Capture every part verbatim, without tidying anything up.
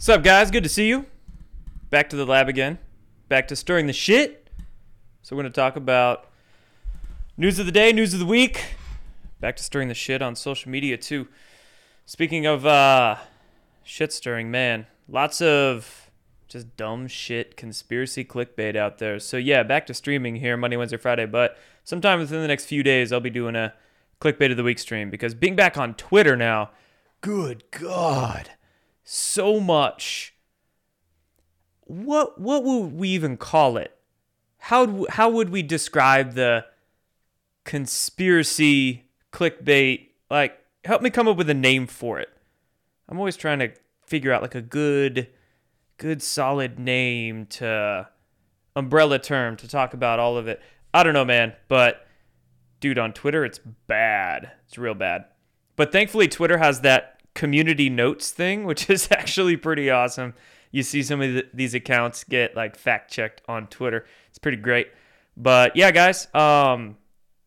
What's up, guys? Good to see you. Back to the lab again. Back to stirring the shit. So we're going to talk about news of the day, news of the week. Back to stirring the shit on social media, too. Speaking of uh, shit stirring, man, lots of just dumb shit, conspiracy clickbait out there. So yeah, back to streaming here, Monday, Wednesday, Friday. But sometime within the next few days, I'll be doing a clickbait of the week stream. Because being back on Twitter now, good God. So much. What what would we even call it? How how would we describe the conspiracy clickbait? Like, help me come up with a name for it. I'm always trying to figure out like a good, good solid name to umbrella term to talk about all of it. I don't know, man. But dude, on Twitter, it's bad. It's real bad. But thankfully, Twitter has that community notes thing, which is actually pretty awesome. You see some of the, these accounts get like fact checked on Twitter. It's pretty great. But yeah, guys, um,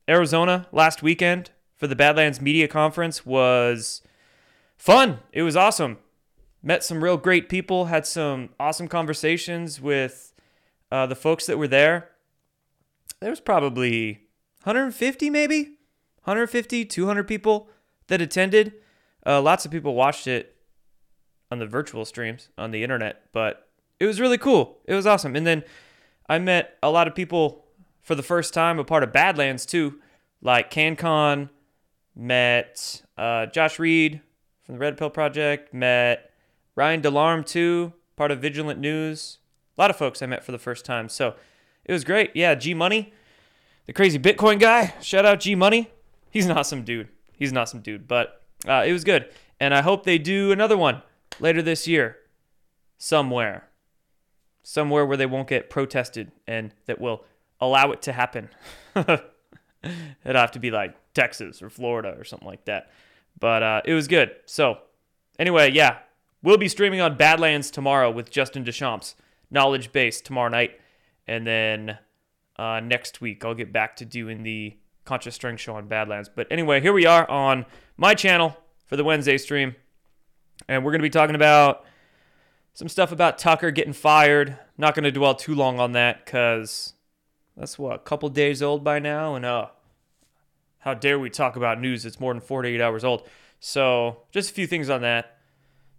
Arizona last weekend for the Badlands Media Conference was fun. It was awesome. Met some real great people, had some awesome conversations with uh, the folks that were there. There was probably one hundred fifty, maybe one hundred fifty, two hundred people that attended. Uh, lots of people watched it on the virtual streams on the internet, but it was really cool. It was awesome. And then I met a lot of people for the first time, a part of Badlands too, like CanCon, met uh, Josh Reed from the Red Pill Project, met Ryan DeLarm too, part of Vigilant News. A lot of folks I met for the first time. So it was great. Yeah, G Money, the crazy Bitcoin guy. Shout out G Money. He's an awesome dude. He's an awesome dude, but Uh, it was good, and I hope they do another one later this year somewhere. Somewhere where they won't get protested and that will allow it to happen. It'd have to be like Texas or Florida or something like that. But uh, it was good. So anyway, yeah, we'll be streaming on Badlands tomorrow with Justin Deschamps, Knowledge Base tomorrow night. And then uh, next week I'll get back to doing the Conscious Strength show on Badlands. But anyway, here we are on my channel for the Wednesday stream. And we're going to be talking about some stuff about Tucker getting fired. Not going to dwell too long on that because that's, what, a couple days old by now? And uh, how dare we talk about news that's more than forty-eight hours old. So just a few things on that.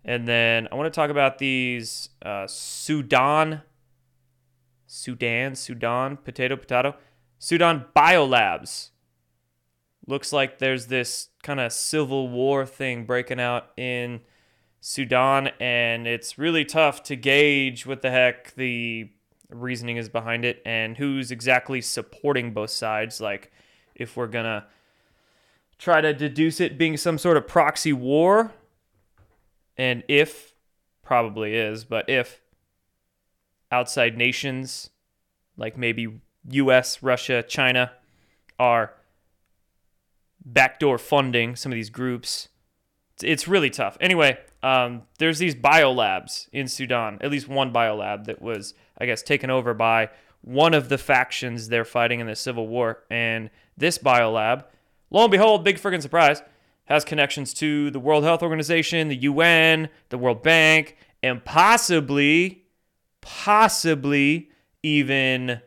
And then I want to talk about these uh, Sudan, Sudan, Sudan, potato, potato, Sudan biolabs. Looks like there's this kind of civil war thing breaking out in Sudan, and it's really tough to gauge what the heck the reasoning is behind it and who's exactly supporting both sides. Like, if we're going to try to deduce it being some sort of proxy war, and if, probably is, but if outside nations, like maybe U S, Russia, China, are backdoor funding some of these groups. It's really tough. Anyway, um, there's these biolabs in Sudan, at least one biolab that was, I guess, taken over by one of the factions they're fighting in the civil war. And this biolab, lo and behold, big friggin' surprise, has connections to the World Health Organization, the U N, the World Bank, and possibly, possibly even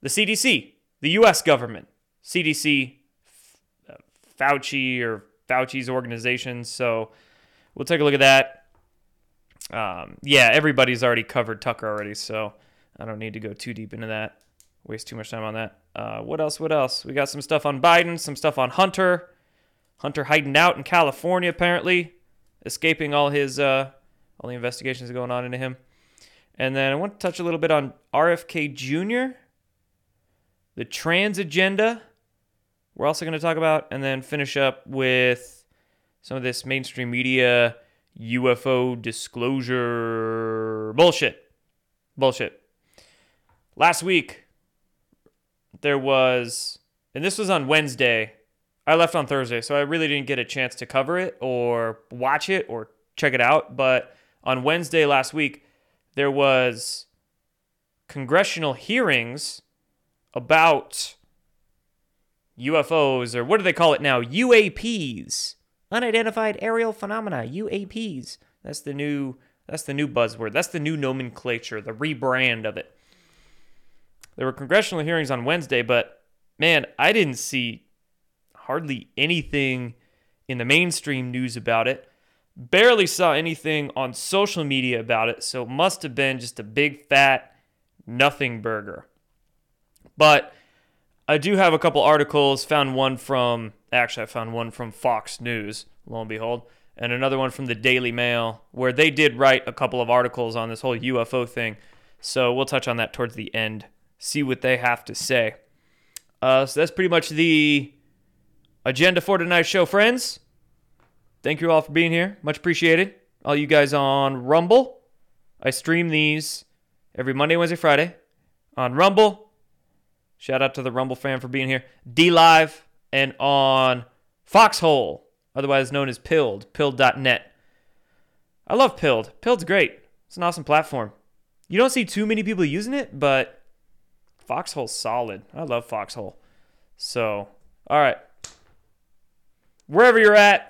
the C D C. The U S government, C D C, F- Fauci or Fauci's organization. So we'll take a look at that. Um, yeah, everybody's already covered Tucker already, so I don't need to go too deep into that. Waste too much time on that. Uh, what else? What else? We got some stuff on Biden, some stuff on Hunter. Hunter hiding out in California, apparently, escaping all his uh, all the investigations going on into him. And then I want to touch a little bit on R F K Junior, the trans agenda, we're also going to talk about, and then finish up with some of this mainstream media U F O disclosure bullshit. Bullshit. Last week, there was, and this was on Wednesday. I left on Thursday, so I really didn't get a chance to cover it or watch it or check it out. But on Wednesday last week, there was congressional hearings about U F Os, or what do they call it now? U A Ps. Unidentified aerial phenomena, U A Ps. That's the new that's the new buzzword. That's the new nomenclature, the rebrand of it. There were congressional hearings on Wednesday, but man, I didn't see hardly anything in the mainstream news about it. Barely saw anything on social media about it, so it must have been just a big fat nothing burger. But I do have a couple articles. Found one from, actually I found one from Fox News, lo and behold, and another one from the Daily Mail, where they did write a couple of articles on this whole U F O thing. So we'll touch on that towards the end, see what they have to say. Uh, so that's pretty much the agenda for tonight's show, friends. Thank you all for being here. Much appreciated. All you guys on Rumble. I stream these every Monday, Wednesday, Friday on Rumble. Shout out to the Rumble fan for being here. D-Live and on Foxhole, otherwise known as Pilled, pilled dot net. I love Pilled. Pilled's great. It's an awesome platform. You don't see too many people using it, but Foxhole's solid. I love Foxhole. So, all right. Wherever you're at,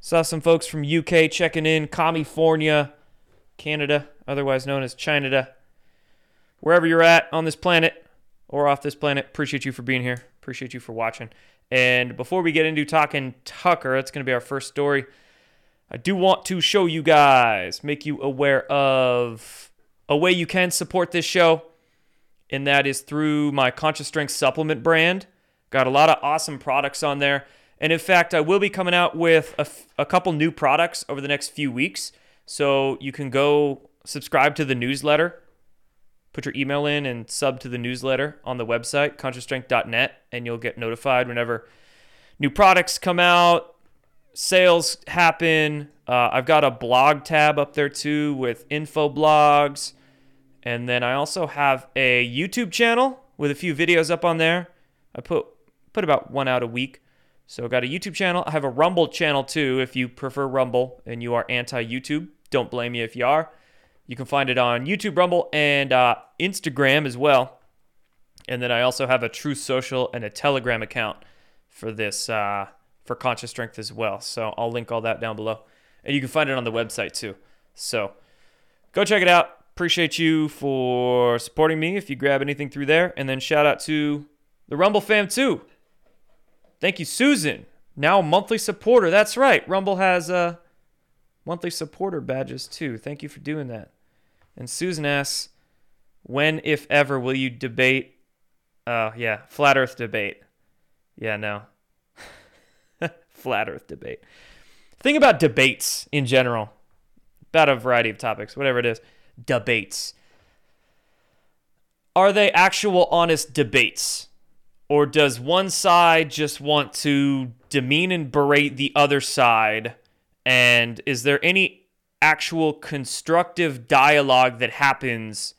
saw some folks from U K checking in, California, Canada, otherwise known as China. Wherever you're at on this planet or off this planet, appreciate you for being here. Appreciate you for watching. And before we get into talking Tucker, that's going to be our first story. I do want to show you guys, make you aware of a way you can support this show, and that is through my Conscious Strength supplement brand. Got a lot of awesome products on there. And in fact, I will be coming out with a, f- a couple new products over the next few weeks. So you can go subscribe to the newsletter, put your email in and sub to the newsletter on the website, conscious strength dot net, and you'll get notified whenever new products come out, sales happen. Uh, I've got a blog tab up there too with info blogs. And then I also have a YouTube channel with a few videos up on there. I put put about one out a week. So I've got a YouTube channel. I have a Rumble channel too, if you prefer Rumble and you are anti-YouTube. Don't blame you if you are. You can find it on YouTube, Rumble, and uh, Instagram as well. And then I also have a True Social and a Telegram account for this, uh, for Conscious Strength as well. So I'll link all that down below. And you can find it on the website too. So go check it out. Appreciate you for supporting me if you grab anything through there. And then shout out to the Rumble fam too. Thank you, Susan. Now a monthly supporter. That's right. Rumble has uh, monthly supporter badges too. Thank you for doing that. And Susan asks, when, if ever, will you debate? Uh, yeah, flat earth debate. Yeah, no. Flat earth debate. Think about debates in general. About a variety of topics, whatever it is. Debates. Are they actual honest debates? Or does one side just want to demean and berate the other side? And is there any actual constructive dialogue that happens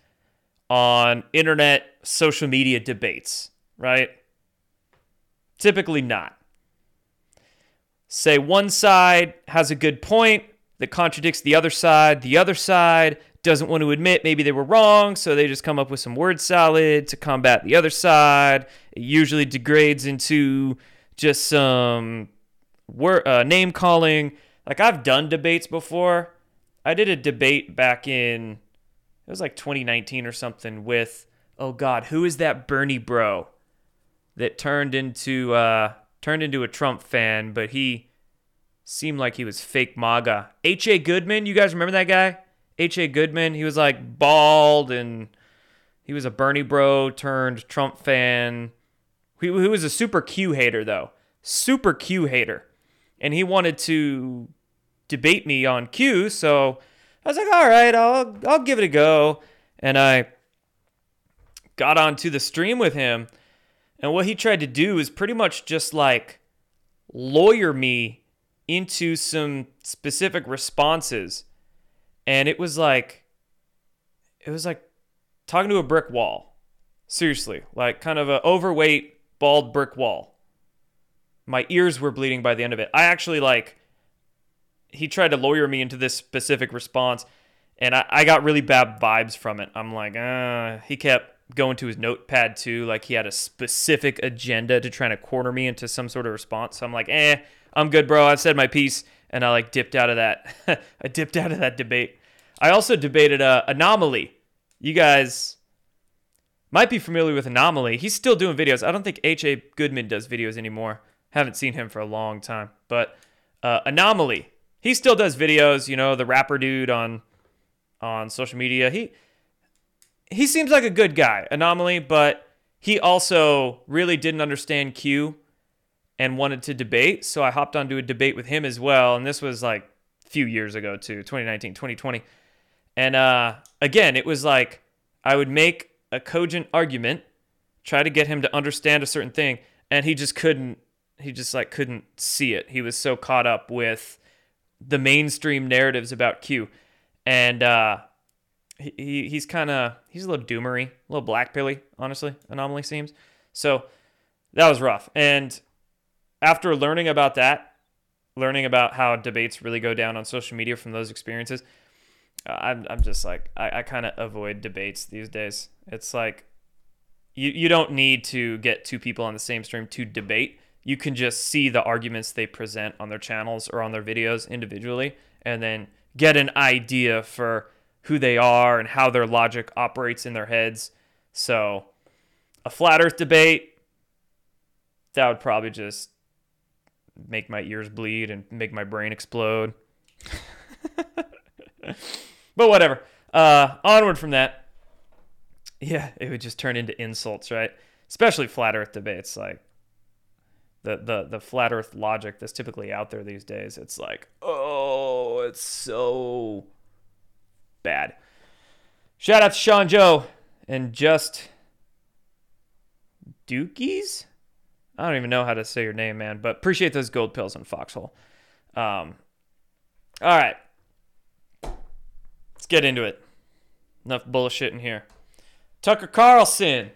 on internet social media debates, right? Typically not. Say one side has a good point that contradicts the other side. The other side doesn't want to admit maybe they were wrong, so they just come up with some word salad to combat the other side. It usually degrades into just some word, uh, name calling. Like, I've done debates before. I did a debate back in, it was like twenty nineteen or something with, oh God, who is that Bernie bro that turned into uh, turned into a Trump fan, but he seemed like he was fake MAGA. H A. Goodman, you guys remember that guy? H A. Goodman, he was like bald and he was a Bernie bro turned Trump fan. He, he was a super Q hater though. Super Q hater. And he wanted to debate me on Q, so I was like, all right, I'll, I'll give it a go. And I got onto the stream with him. And what he tried to do is pretty much just like lawyer me into some specific responses. And it was like, it was like talking to a brick wall. Seriously, like kind of an overweight, bald brick wall. My ears were bleeding by the end of it. I actually like, he tried to lawyer me into this specific response and I, I got really bad vibes from it. I'm like, uh, he kept going to his notepad too. Like he had a specific agenda to try to corner me into some sort of response. So I'm like, eh, I'm good, bro. I've said my piece. And I like dipped out of that. I dipped out of that debate. I also debated uh, Anomaly. You guys might be familiar with Anomaly. He's still doing videos. I don't think H A. Goodman does videos anymore. Haven't seen him for a long time. But uh, Anomaly, he still does videos. You know, the rapper dude on on social media. He he seems like a good guy, Anomaly, but he also really didn't understand Q and wanted to debate. So I hopped onto a debate with him as well. And this was like a few years ago too, twenty nineteen, twenty twenty. And uh, again, it was like I would make a cogent argument, try to get him to understand a certain thing, and he just couldn't, he just like couldn't see it. He was so caught up with the mainstream narratives about Q. And uh, he he's kind of, he's a little doomery, a little black pilly, honestly, Anomaly seems. So that was rough. And after learning about that, learning about how debates really go down on social media from those experiences, I'm I'm just like, I, I kind of avoid debates these days. It's like, you, you don't need to get two people on the same stream to debate. You can just see the arguments they present on their channels or on their videos individually, and then get an idea for who they are and how their logic operates in their heads. So a flat earth debate, that would probably just make my ears bleed and make my brain explode. But whatever. Uh, onward from that. Yeah, it would just turn into insults, right? Especially flat earth debates. Like the the the flat earth logic that's typically out there these days. It's like, oh, it's so bad. Shout out to Sean Joe and Just Dookies. I don't even know how to say your name, man, but appreciate those gold pills on Foxhole. Um, all right. Let's get into it. Enough bullshit in here. Tucker Carlson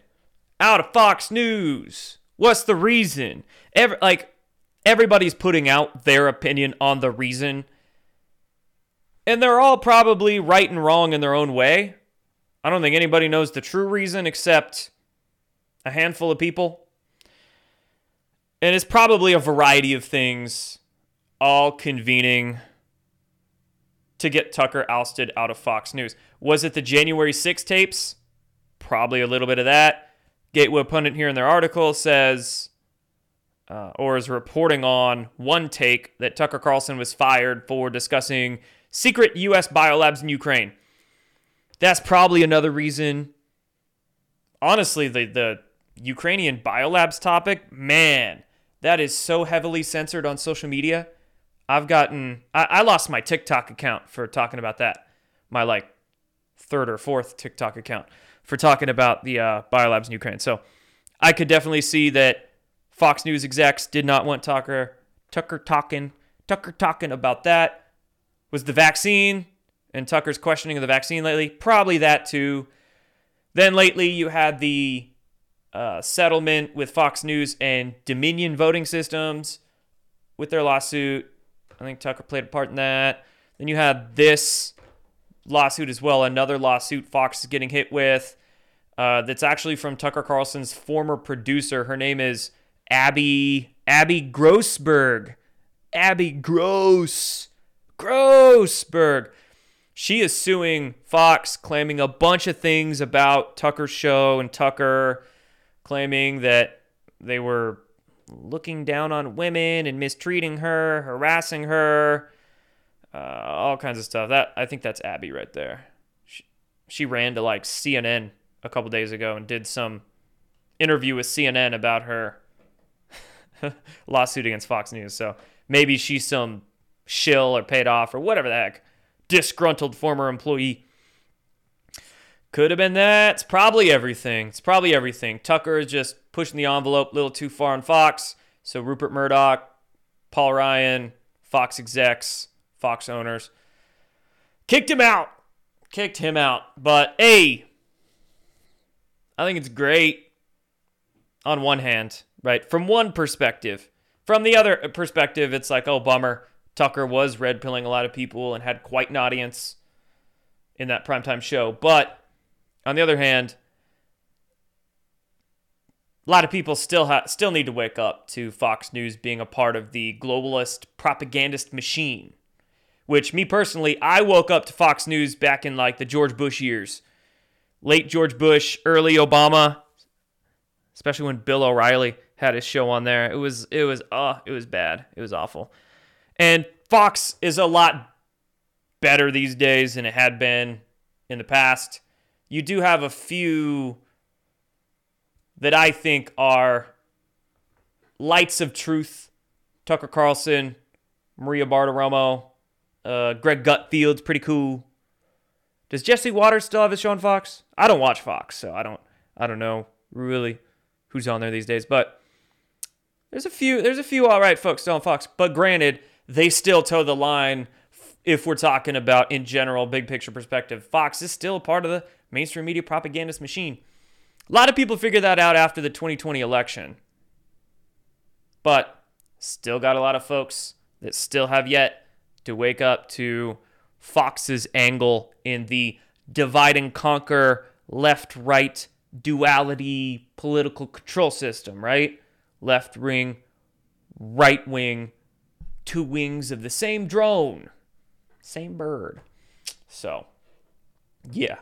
out of Fox News. What's the reason? Every, like, everybody's putting out their opinion on the reason. And they're all probably right and wrong in their own way. I don't think anybody knows the true reason except a handful of people. And it's probably a variety of things all convening to get Tucker ousted out of Fox News. Was it the January sixth tapes? Probably a little bit of that. Gateway Pundit here in their article says, uh, or is reporting on one take that Tucker Carlson was fired for discussing secret U S biolabs in Ukraine. That's probably another reason. Honestly, the, the Ukrainian biolabs topic, man, that is so heavily censored on social media. I've gotten... I, I lost my TikTok account for talking about that. My, like, third or fourth TikTok account for talking about the uh, biolabs in Ukraine. So I could definitely see that Fox News execs did not want Tucker, Tucker talking, Tucker talking about that. Was the vaccine and Tucker's questioning of the vaccine lately? Probably that, too. Then lately you had the uh, settlement with Fox News and Dominion Voting Systems with their lawsuit. I think Tucker played a part in that. Then you had this lawsuit as well, another lawsuit Fox is getting hit with uh, that's actually from Tucker Carlson's former producer. Her name is Abby, Abby Grossberg. Abby Gross. Grossberg. She is suing Fox, claiming a bunch of things about Tucker's show and Tucker, claiming that they were looking down on women and mistreating her, harassing her, uh, all kinds of stuff. That I think that's Abby right there. She, she ran to like C N N a couple days ago and did some interview with C N N about her lawsuit against Fox News. So maybe she's some shill or paid off or whatever the heck, disgruntled former employee. Could have been that. It's probably everything. It's probably everything. Tucker is just pushing the envelope a little too far on Fox. So Rupert Murdoch, Paul Ryan, Fox execs, Fox owners, kicked him out. Kicked him out. But, hey, I think it's great on one hand, right? From one perspective. From the other perspective, it's like, oh, bummer. Tucker was red-pilling a lot of people and had quite an audience in that primetime show. But on the other hand, a lot of people still ha- still need to wake up to Fox News being a part of the globalist propagandist machine, which me personally, I woke up to Fox News back in like the George Bush years, late George Bush, early Obama, especially when Bill O'Reilly had his show on there. It was, it was, uh, it was bad. It was awful. And Fox is a lot better these days than it had been in the past. You do have a few that I think are lights of truth. Tucker Carlson, Maria Bartiromo, uh, Greg Gutfield's pretty cool. Does Jesse Waters still have his show on Fox? I don't watch Fox, so I don't, I don't know really who's on there these days. But there's a few, there's a few all right folks still on Fox. But granted, they still toe the line. If we're talking about in general, big picture perspective, Fox is still a part of the mainstream media propagandist machine. A lot of people figured that out after the twenty twenty election, but still got a lot of folks that still have yet to wake up to Fox's angle in the divide and conquer left-right duality political control system, right? Left wing, right wing, two wings of the same drone. Same bird. So, yeah.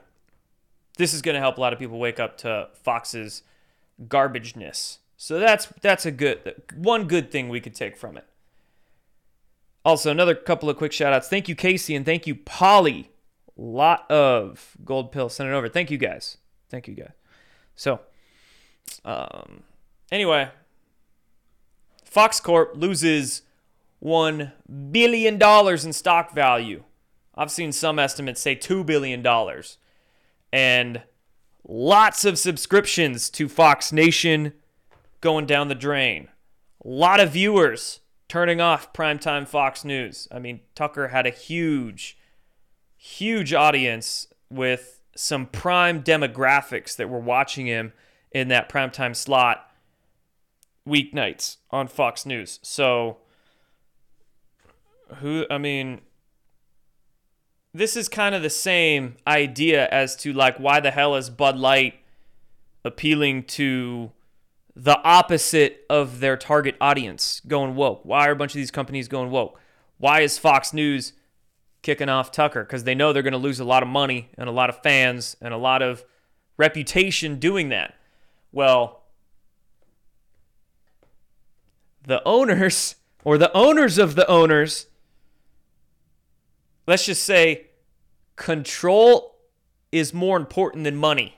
This is going to help a lot of people wake up to Fox's garbageness. So that's that's a good one good thing we could take from it. Also, another couple of quick shout-outs. Thank you, Casey, and thank you, Polly. Lot of gold pills sent it over. Thank you, guys. Thank you, guys. So, um, anyway. Fox Corp loses one billion dollars in stock value. I've seen some estimates say two billion dollars. And lots of subscriptions to Fox Nation going down the drain. A lot of viewers turning off primetime Fox News. I mean, Tucker had a huge, huge audience with some prime demographics that were watching him in that primetime slot weeknights on Fox News. So, Who, I mean, this is kind of the same idea as to, like, why the hell is Bud Light appealing to the opposite of their target audience going woke? Why are a bunch of these companies going woke? Why is Fox News kicking off Tucker? Because they know they're going to lose a lot of money and a lot of fans and a lot of reputation doing that. Well, the owners or the owners of the owners, let's just say control is more important than money.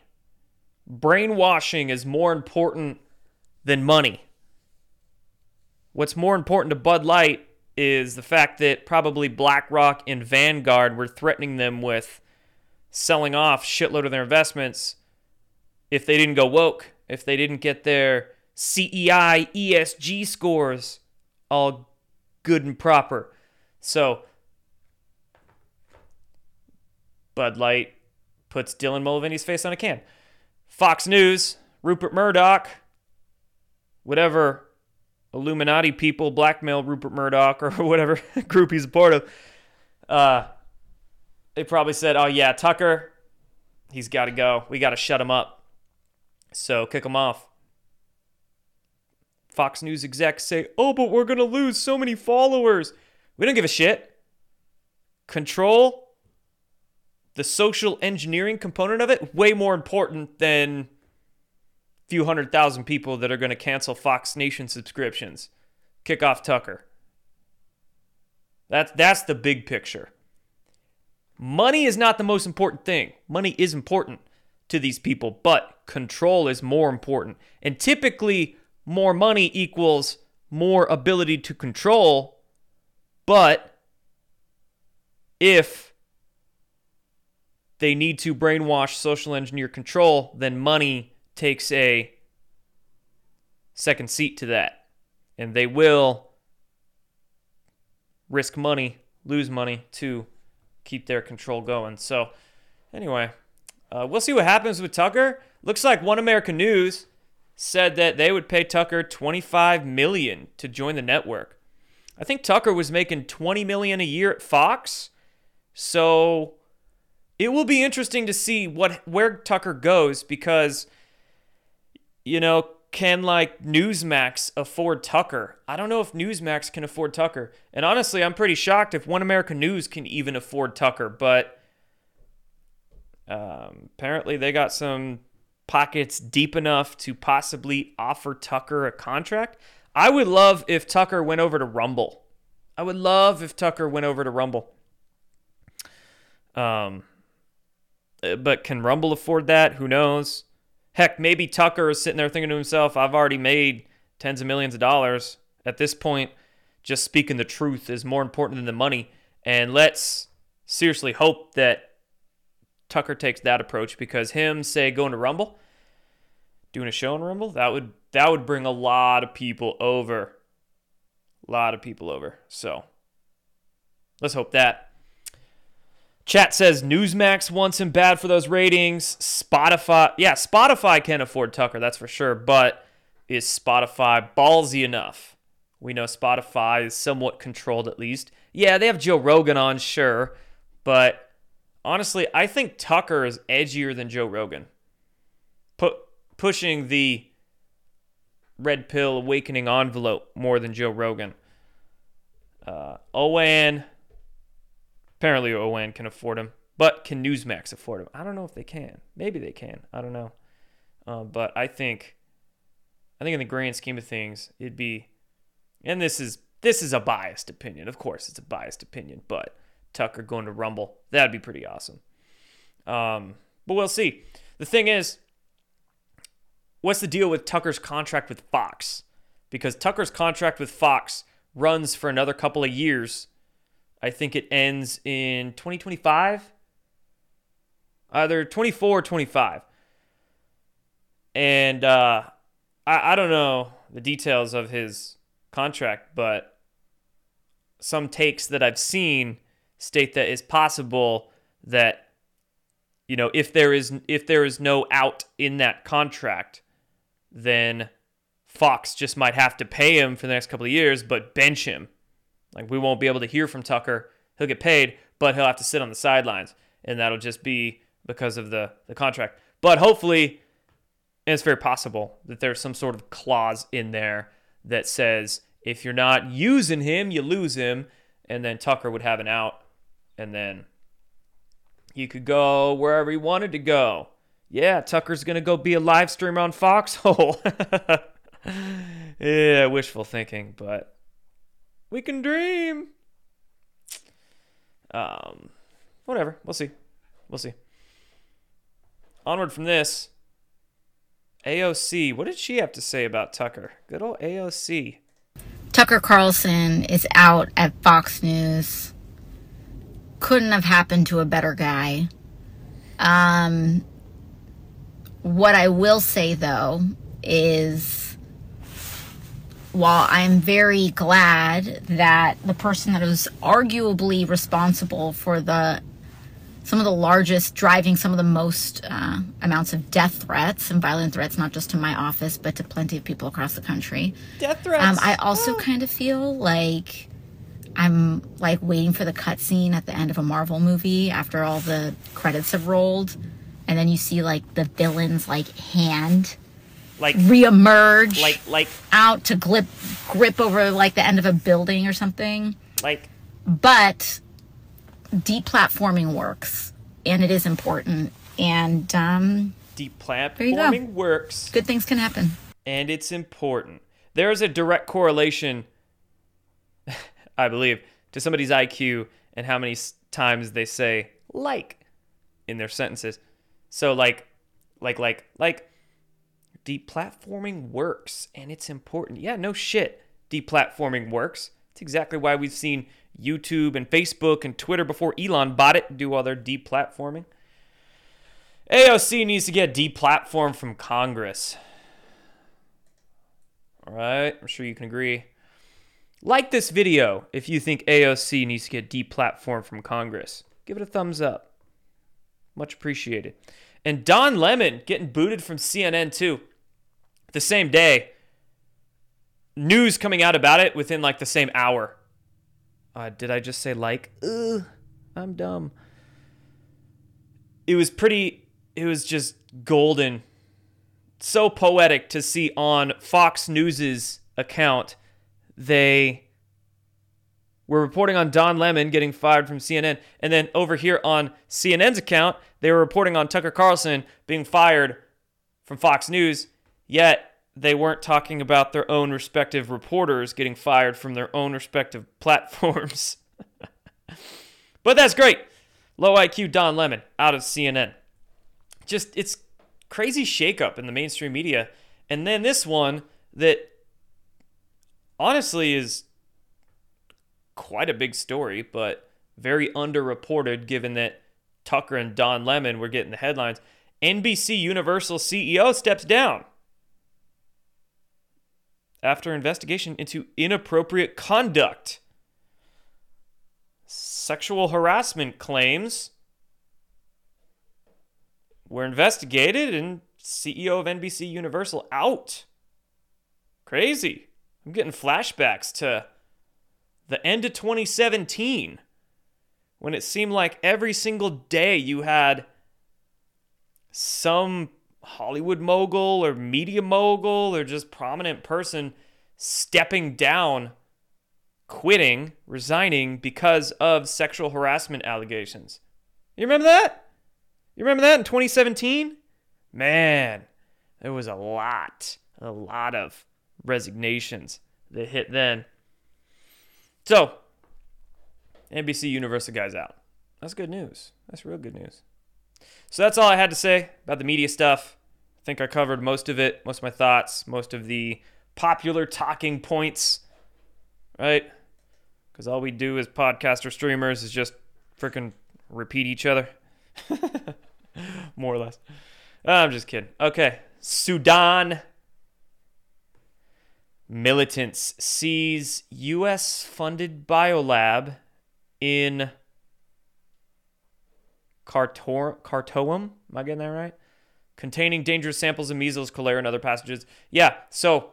Brainwashing is more important than money. What's more important to Bud Light is the fact that probably BlackRock and Vanguard were threatening them with selling off shitload of their investments if they didn't go woke, if they didn't get their C E I, E S G scores all good and proper. So Bud Light puts Dylan Mulvaney's face on a can. Fox News, Rupert Murdoch, whatever Illuminati people blackmail Rupert Murdoch or whatever group he's a part of, uh, they probably said, oh yeah, Tucker, he's got to go. We got to shut him up. So kick him off. Fox News execs say, oh, but we're going to lose so many followers. We don't give a shit. Control, the social engineering component of it, way more important than a few hundred thousand people that are going to cancel Fox Nation subscriptions. Kick off Tucker. That's, that's the big picture. Money is not the most important thing. Money is important to these people, but control is more important. And typically, more money equals more ability to control, but if they need to brainwash, social engineer, control, then money takes a second seat to that. And they will risk money, lose money to keep their control going. So anyway, uh, we'll see what happens with Tucker. Looks like One American News said that they would pay Tucker twenty-five million dollars to join the network. I think Tucker was making twenty million dollars a year at Fox. So it will be interesting to see what where Tucker goes because, you know, can like Newsmax afford Tucker? I don't know if Newsmax can afford Tucker. And honestly, I'm pretty shocked if One American News can even afford Tucker. But um, apparently they got some pockets deep enough to possibly offer Tucker a contract. I would love if Tucker went over to Rumble. I would love if Tucker went over to Rumble. Um, but can Rumble afford that? Who knows? Heck, maybe Tucker is sitting there thinking to himself, I've already made tens of millions of dollars. At this point, just speaking the truth is more important than the money. And let's seriously hope that Tucker takes that approach, because him, say, going to Rumble, doing a show on Rumble, that would that would bring a lot of people over. A lot of people over. So let's hope that. Chat says Newsmax wants him bad for those ratings. Spotify, yeah, Spotify can afford Tucker, that's for sure. But is Spotify ballsy enough? We know Spotify is somewhat controlled, at least. Yeah, they have Joe Rogan on, sure. But honestly, I think Tucker is edgier than Joe Rogan. Pu- pushing the red pill awakening envelope more than Joe Rogan. Uh, Owen... Apparently, O N can afford him, but can Newsmax afford him? I don't know if they can. Maybe they can. I don't know. Uh, but I think, I think in the grand scheme of things, it'd be, and this is this is a biased opinion. Of course, it's a biased opinion, but Tucker going to Rumble, that'd be pretty awesome. Um, but we'll see. The thing is, what's the deal with Tucker's contract with Fox? Because Tucker's contract with Fox runs for another couple of years. I think it ends in twenty twenty-five, either twenty-four or twenty-five. And uh, I, I don't know the details of his contract, but some takes that I've seen state that it's possible that, you know, if there is if there is no out in that contract, then Fox just might have to pay him for the next couple of years, but bench him. Like, we won't be able to hear from Tucker. He'll get paid, but he'll have to sit on the sidelines. And that'll just be because of the, the contract. But hopefully, and it's very possible, that there's some sort of clause in there that says, if you're not using him, you lose him. And then Tucker would have an out. And then he could go wherever he wanted to go. Yeah, Tucker's going to go be a live streamer on Foxhole. Yeah, wishful thinking, but... we can dream. Um, whatever. We'll see. We'll see. Onward from this. A O C. What did she have to say about Tucker? Good old A O C. Tucker Carlson is out at Fox News. Couldn't have happened to a better guy. Um, what I will say, though, is... while I'm very glad that the person that was arguably responsible for the some of the largest, driving some of the most uh, amounts of death threats and violent threats, not just to my office, but to plenty of people across the country. Death threats. Um, I also oh. kind of feel like I'm like waiting for the cutscene at the end of a Marvel movie after all the credits have rolled. And then you see like the villain's like hand like reemerge like like out to grip grip over like the end of a building or something. Like, but deplatforming works, and it is important, and um deplatforming go. works. Good things can happen, and it's important. There is a direct correlation I believe to somebody's I Q and how many times they say like in their sentences. So like like like like deplatforming works, and it's important. Yeah, no shit. Deplatforming works. It's exactly why we've seen YouTube and Facebook and Twitter before Elon bought it do all their deplatforming. A O C needs to get deplatformed from Congress. All right, I'm sure you can agree. Like this video if you think A O C needs to get deplatformed from Congress. Give it a thumbs up. Much appreciated. And Don Lemon getting booted from C N N too. The same day, news coming out about it within like the same hour. Uh, did I just say like? Ugh, I'm dumb. It was pretty, it was just golden so poetic to see on Fox News's account. They were reporting on Don Lemon getting fired from C N N. And then over here on C N N's account, they were reporting on Tucker Carlson being fired from Fox News, yet they weren't talking about their own respective reporters getting fired from their own respective platforms. But that's great. Low I Q Don Lemon out of C N N. Just, it's crazy shakeup in the mainstream media. And then this one that honestly is quite a big story, but very underreported given that Tucker and Don Lemon were getting the headlines. N B C Universal C E O steps down after investigation into inappropriate conduct. Sexual harassment claims were investigated and C E O of N B C Universal out. Crazy. I'm getting flashbacks to the end of twenty seventeen, when it seemed like every single day you had some Hollywood mogul or media mogul or just prominent person stepping down, quitting, resigning because of sexual harassment allegations. You remember that? You remember that in twenty seventeen? Man, there was a lot, a lot of resignations that hit then. So, N B C Universal guys out. That's good news. That's real good news. So that's all I had to say about the media stuff. I think I covered most of it, most of my thoughts, most of the popular talking points, right? Because all we do as podcaster streamers is just freaking repeat each other. More or less. I'm just kidding. Okay. Sudan. Militants seize U S-funded biolab in Khartoum. Khartoum? Am I getting that right? Containing dangerous samples of measles, cholera, and other pathogens. Yeah, so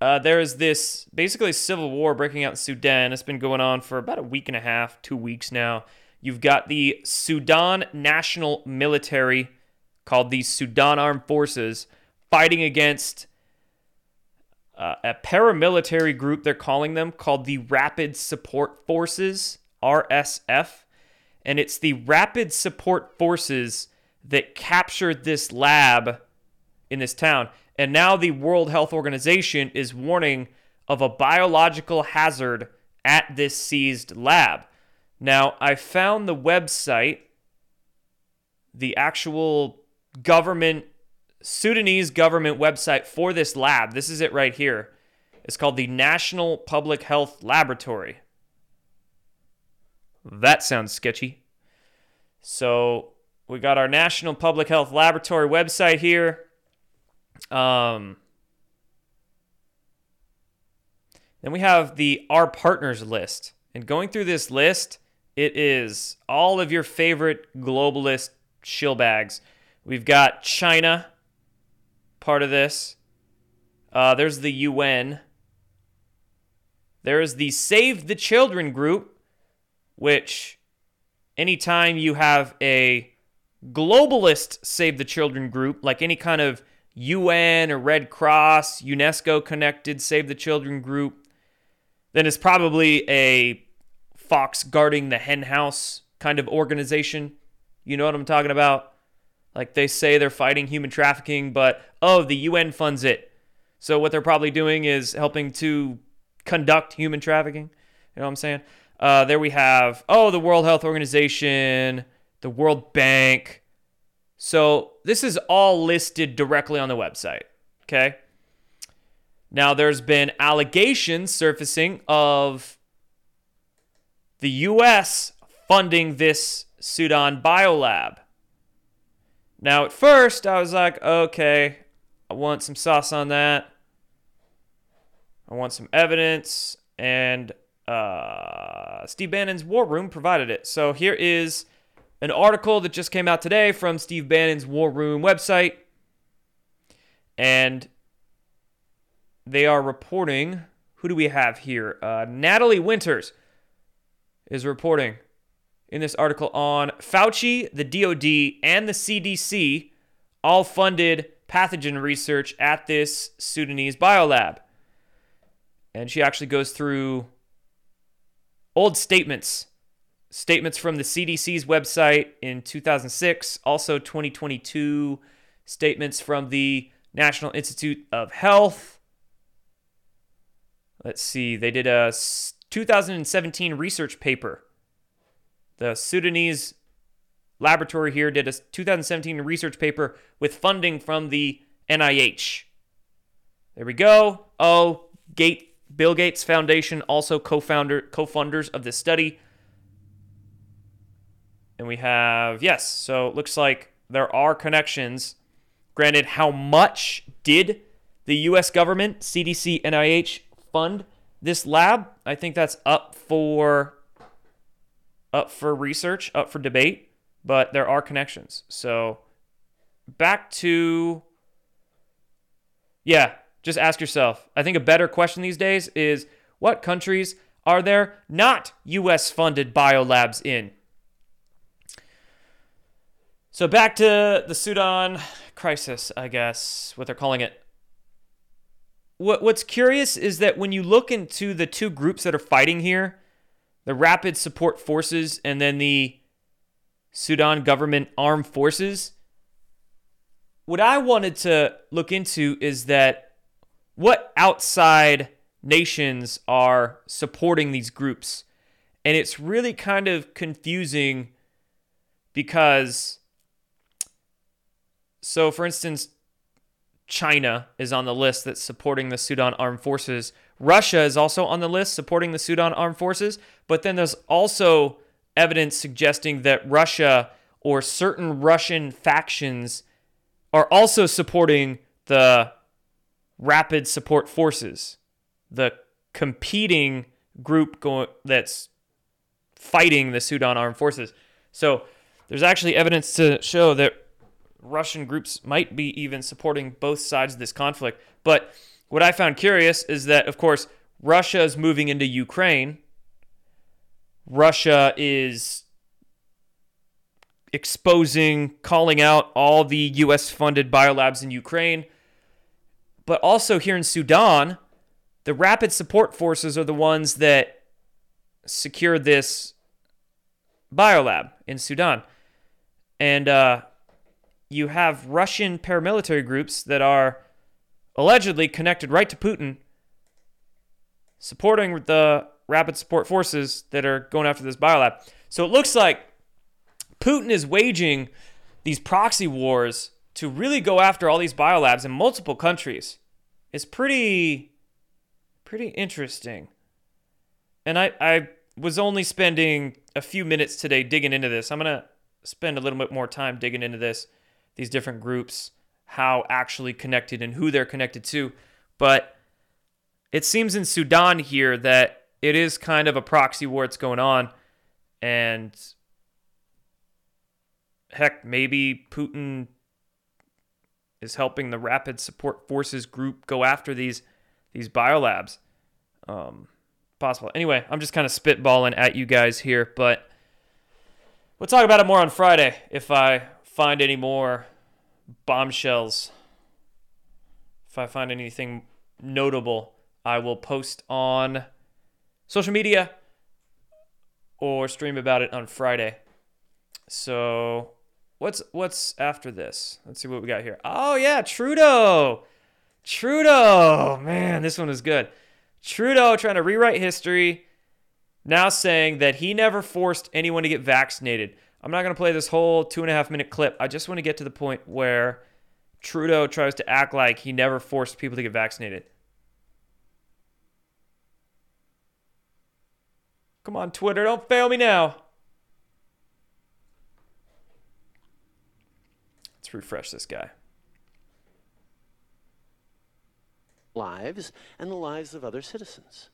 uh, there is this basically civil war breaking out in Sudan. It's been going on for about a week and a half, two weeks now. You've got the Sudan National Military, called the Sudan Armed Forces, fighting against Uh, a paramilitary group, they're calling them, called the Rapid Support Forces, R S F. And it's the Rapid Support Forces that captured this lab in this town. And now the World Health Organization is warning of a biological hazard at this seized lab. Now, I found the website, the actual government Sudanese government website for this lab. This is it right here. It's called the National Public Health Laboratory. That sounds sketchy. So we got our National Public Health Laboratory website here. Um, then we have the Our Partners list. And going through this list, it is all of your favorite globalist shillbags. We've got China, part of this. Uh, there's the U N. There is the Save the Children group, which anytime you have a globalist Save the Children group, like any kind of U N or Red Cross, UNESCO-connected Save the Children group, then it's probably a fox guarding the hen house kind of organization. You know what I'm talking about? Like, they say they're fighting human trafficking, but, oh, the U N funds it. So what they're probably doing is helping to conduct human trafficking. You know what I'm saying? Uh, there we have, oh, the World Health Organization, the World Bank. So this is all listed directly on the website, okay? Now, there's been allegations surfacing of the U S funding this Sudan biolab. Now, at first, I was like, okay, I want some sauce on that. I want some evidence. And uh, Steve Bannon's War Room provided it. So here is an article that just came out today from Steve Bannon's War Room website. And they are reporting, who do we have here? Uh, Natalie Winters is reporting in this article on Fauci, the D O D, and the C D C all funded pathogen research at this Sudanese biolab. And she actually goes through old statements, statements from the C D C's website in two thousand six, also twenty twenty-two statements from the National Institute of Health. Let's see, they did a two thousand seventeen research paper. The Sudanese laboratory here did a two thousand seventeen research paper with funding from the N I H. There we go. Oh, Gate, Bill Gates Foundation, also co-founder, co-funders of this study. And we have, yes, so it looks like there are connections. Granted, how much did the U S government, C D C, N I H, fund this lab? I think that's up for up for research, up for debate, but there are connections. So back to, yeah, just ask yourself. I think a better question these days is, what countries are there not U S-funded biolabs in? So back to the Sudan crisis, I guess, what they're calling it. What What's curious is that when you look into the two groups that are fighting here, the Rapid Support Forces and then the Sudan Government Armed Forces, what I wanted to look into is that what outside nations are supporting these groups. And it's really kind of confusing because, so for instance, China is on the list that's supporting the Sudan Armed Forces. Russia is also on the list supporting the Sudan Armed Forces. But then there's also evidence suggesting that Russia or certain Russian factions are also supporting the Rapid Support Forces, the competing group going, that's fighting the Sudan Armed Forces. So there's actually evidence to show that Russian groups might be even supporting both sides of this conflict. But what I found curious is that, of course, Russia is moving into Ukraine. Russia is exposing, calling out all the U S-funded biolabs in Ukraine. But also here in Sudan, the Rapid Support Forces are the ones that secure this biolab in Sudan. And uh, you have Russian paramilitary groups that are allegedly connected right to Putin, supporting the Rapid Support Forces that are going after this biolab. So it looks like Putin is waging these proxy wars to really go after all these biolabs in multiple countries. It's pretty, pretty interesting. And I, I was only spending a few minutes today digging into this. I'm going to spend a little bit more time digging into this, these different groups, how actually connected and who they're connected to. But it seems in Sudan here that it is kind of a proxy war that's going on. And heck, maybe Putin is helping the Rapid Support Forces group go after these these biolabs. Um, possible. Anyway, I'm just kind of spitballing at you guys here, but we'll talk about it more on Friday if I find any more bombshells. If I find anything notable, I will post on social media or stream about it on Friday. So what's what's after this? Let's see what we got here. Oh, yeah, Trudeau. Trudeau. Man, this one is good. Trudeau trying to rewrite history, now saying that he never forced anyone to get vaccinated. I'm not going to play this whole two and a half minute clip. I just want to get to the point where Trudeau tries to act like he never forced people to get vaccinated. Come on, Twitter, don't fail me now. Let's refresh this guy. Lives and the lives of other citizens.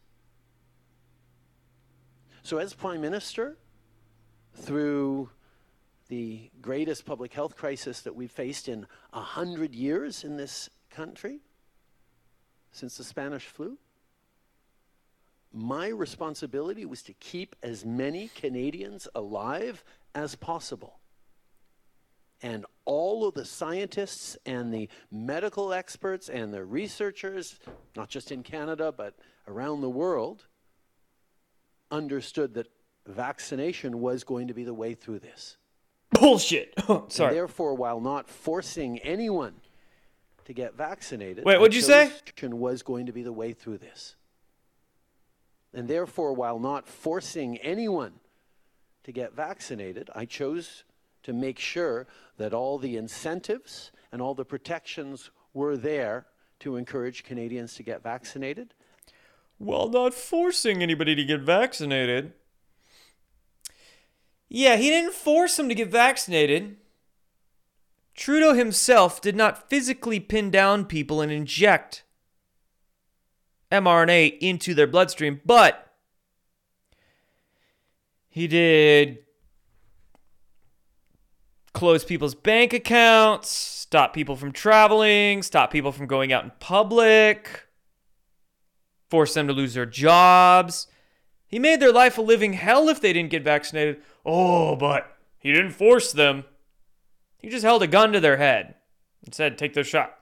So as Prime Minister, through the greatest public health crisis that we've faced in a hundred years in this country, since the Spanish flu, my responsibility was to keep as many Canadians alive as possible. and all of the scientists and the medical experts and the researchers, not just in Canada, but around the world, understood that vaccination was going to be the way through this. Bullshit. Oh, sorry. And therefore, while not forcing anyone to get vaccinated, wait, what'd you say? Was going to be the way through this. And therefore, while not forcing anyone to get vaccinated, I chose to make sure that all the incentives and all the protections were there to encourage Canadians to get vaccinated. While not forcing anybody to get vaccinated. Yeah, he didn't force them to get vaccinated. Trudeau himself did not physically pin down people and inject mRNA into their bloodstream, but he did close people's bank accounts, stop people from traveling, stop people from going out in public, force them to lose their jobs. He made their life a living hell if they didn't get vaccinated. Oh, but he didn't force them. He just held a gun to their head and said, take the shot.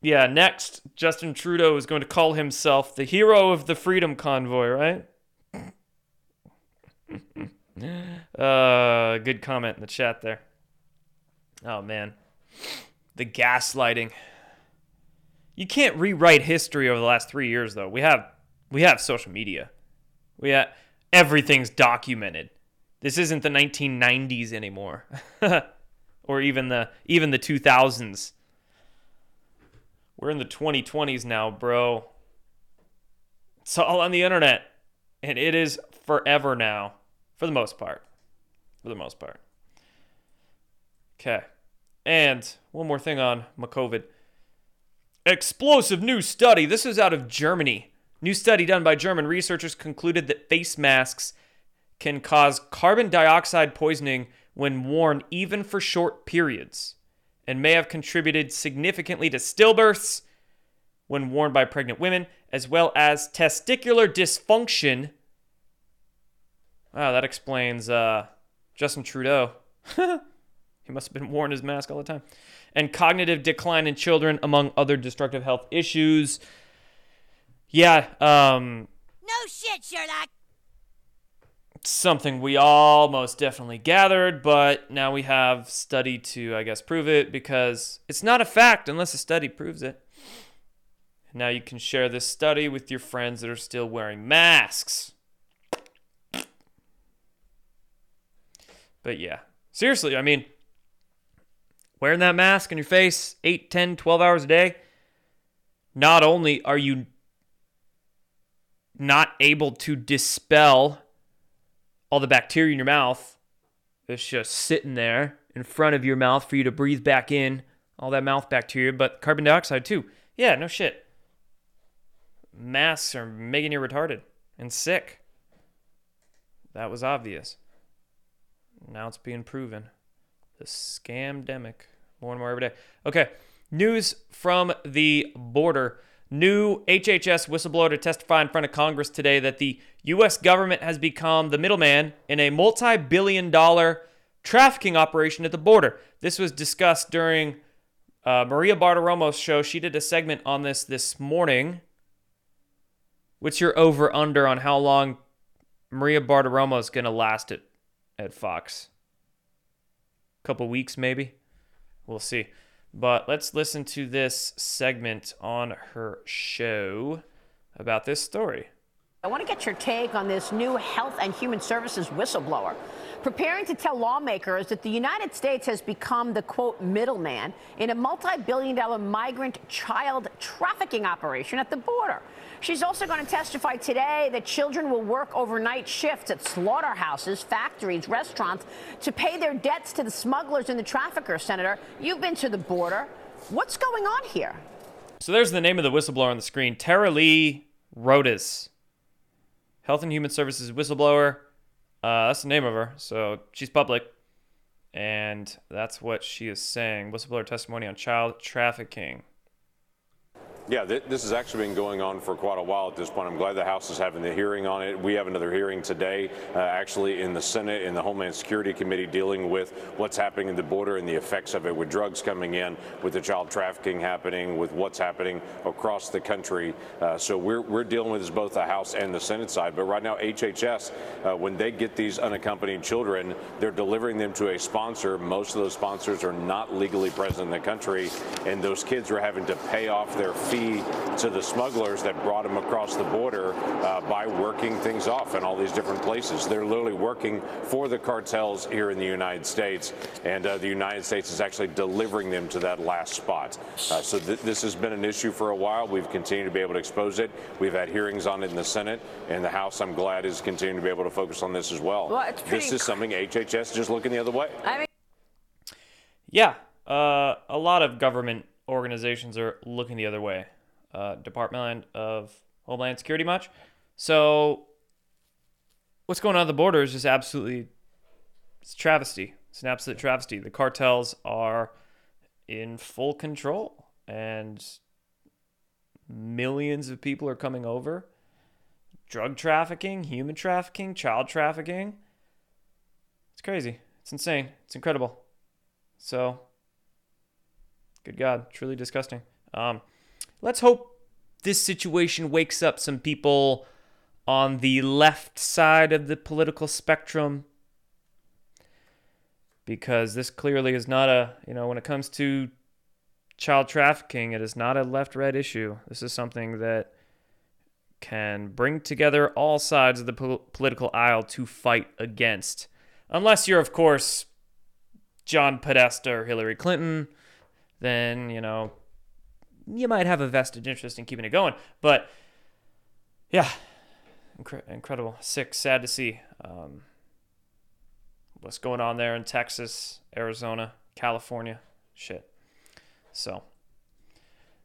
Yeah, next, Justin Trudeau is going to call himself the hero of the Freedom Convoy, right? uh, good comment in the chat there. Oh, man. The gaslighting. You can't rewrite history over the last three years, though. We have we have social media. We have... Everything's documented. This isn't the nineteen nineties anymore. Or even the even the two thousands. We're in the twenty twenties now, bro. It's all on the internet. And it is forever now. For the most part. For the most part. Okay. And one more thing on McCovid. Explosive new study. This is out of Germany. New study done by German researchers concluded that face masks can cause carbon dioxide poisoning when worn even for short periods and may have contributed significantly to stillbirths when worn by pregnant women, as well as testicular dysfunction. Wow, that explains uh, Justin Trudeau. He must have been wearing his mask all the time. And cognitive decline in children, among other destructive health issues. Yeah, um... No shit, Sherlock! Something we all most definitely gathered, but now we have study to, I guess, prove it, because it's not a fact unless a study proves it. Now you can share this study with your friends that are still wearing masks. But yeah, seriously, I mean, wearing that mask on your face eight, ten, twelve hours a day, not only are you not able to dispel all the bacteria in your mouth. It's just sitting there in front of your mouth for you to breathe back in all that mouth bacteria, but carbon dioxide too. Yeah, no shit. Masks are making you retarded and sick. That was obvious. Now it's being proven. The scamdemic. More and more every day. Okay, news from the border. New H H S whistleblower to testify in front of Congress today that the U S government has become the middleman in a multi-billion dollar trafficking operation at the border. This was discussed during uh, Maria Bartiromo's show. She did a segment on this this morning. What's your over-under on how long Maria Bartiromo's going to last at, at Fox? A couple weeks, maybe? We'll see. But let's listen to this segment on her show about this story. I want to get your take on this new Health and Human Services whistleblower preparing to tell lawmakers that the United States has become the, quote, middleman in a multi-billion dollar migrant child trafficking operation at the border. She's also going to testify today that children will work overnight shifts at slaughterhouses, factories, restaurants to pay their debts to the smugglers and the traffickers. Senator, you've been to the border. What's going on here? So there's the name of the whistleblower on the screen, Tara Lee Rodas, Health and Human Services whistleblower. Uh, that's the name of her. So she's public. And that's what she is saying. Whistleblower testimony on child trafficking. Yeah, th this has actually been going on for quite a while at this point. I'm glad the House is having the hearing on it. We have another hearing today, uh, actually in the Senate, in the Homeland Security Committee, dealing with what's happening at the border and the effects of it with drugs coming in, with the child trafficking happening, with what's happening across the country. Uh, so we're, we're dealing with this both the House and the Senate side. But right now, H H S, uh, when they get these unaccompanied children, they're delivering them to a sponsor. Most of those sponsors are not legally present in the country, and those kids are having to pay off their fees to the smugglers that brought them across the border uh, by working things off in all these different places. They're literally working for the cartels here in the United States, and uh, the United States is actually delivering them to that last spot. Uh, so th this has been an issue for a while. We've continued to be able to expose it. We've had hearings on it in the Senate, and the House, I'm glad, is continuing to be able to focus on this as well. Well, it's pretty... This is something H H S is just looking the other way. I mean... Yeah, uh, a lot of government organizations are looking the other way. Uh, Department of Homeland Security much. So what's going on at the border is just absolutely, it's travesty. It's an absolute travesty. The cartels are in full control and millions of people are coming over. Drug trafficking, human trafficking, child trafficking. It's crazy. It's insane. It's incredible. So... Good God, truly disgusting. Um, let's hope this situation wakes up some people on the left side of the political spectrum, because this clearly is not a, you know, when it comes to child trafficking, it is not a left-right issue. This is something that can bring together all sides of the po- political aisle to fight against. Unless you're, of course, John Podesta or Hillary Clinton, then, you know, you might have a vested interest in keeping it going. But, yeah, incre incredible. Sick, sad to see um, what's going on there in Texas, Arizona, California. Shit. So,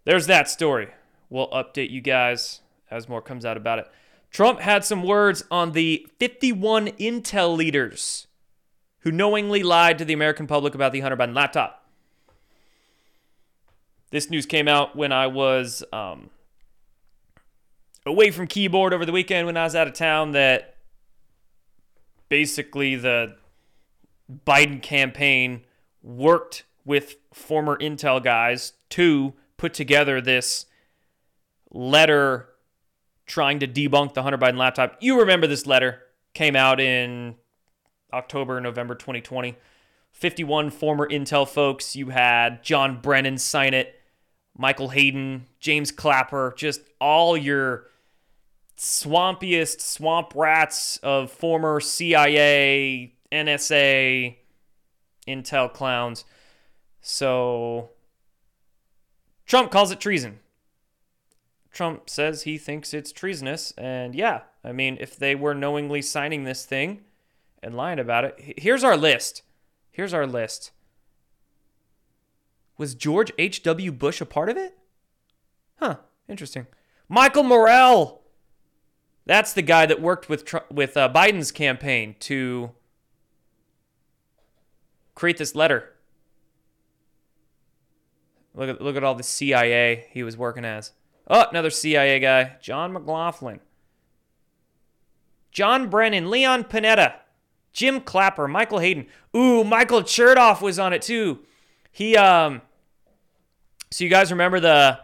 there's that story. We'll update you guys as more comes out about it. Trump had some words on the fifty-one intel leaders who knowingly lied to the American public about the Hunter Biden laptop. This news came out when I was um, away from keyboard over the weekend when I was out of town, that basically the Biden campaign worked with former intel guys to put together this letter trying to debunk the Hunter Biden laptop. You remember this letter. Came out in October, November twenty twenty. fifty-one former intel folks. You had John Brennan sign it. Michael Hayden, James Clapper, just all your swampiest swamp rats of former C I A, N S A, intel clowns. So Trump calls it treason. Trump says he thinks it's treasonous. And yeah, I mean, if they were knowingly signing this thing and lying about it, here's our list. Here's our list. Was George H W Bush a part of it? Huh, interesting. Michael Morrell. That's the guy that worked with Trump, with uh, Biden's campaign to create this letter. Look at look at all the C I A he was working as. Oh, another C I A guy, John McLaughlin. John Brennan, Leon Panetta, Jim Clapper, Michael Hayden. Ooh, Michael Chertoff was on it too. He, um, so you guys remember the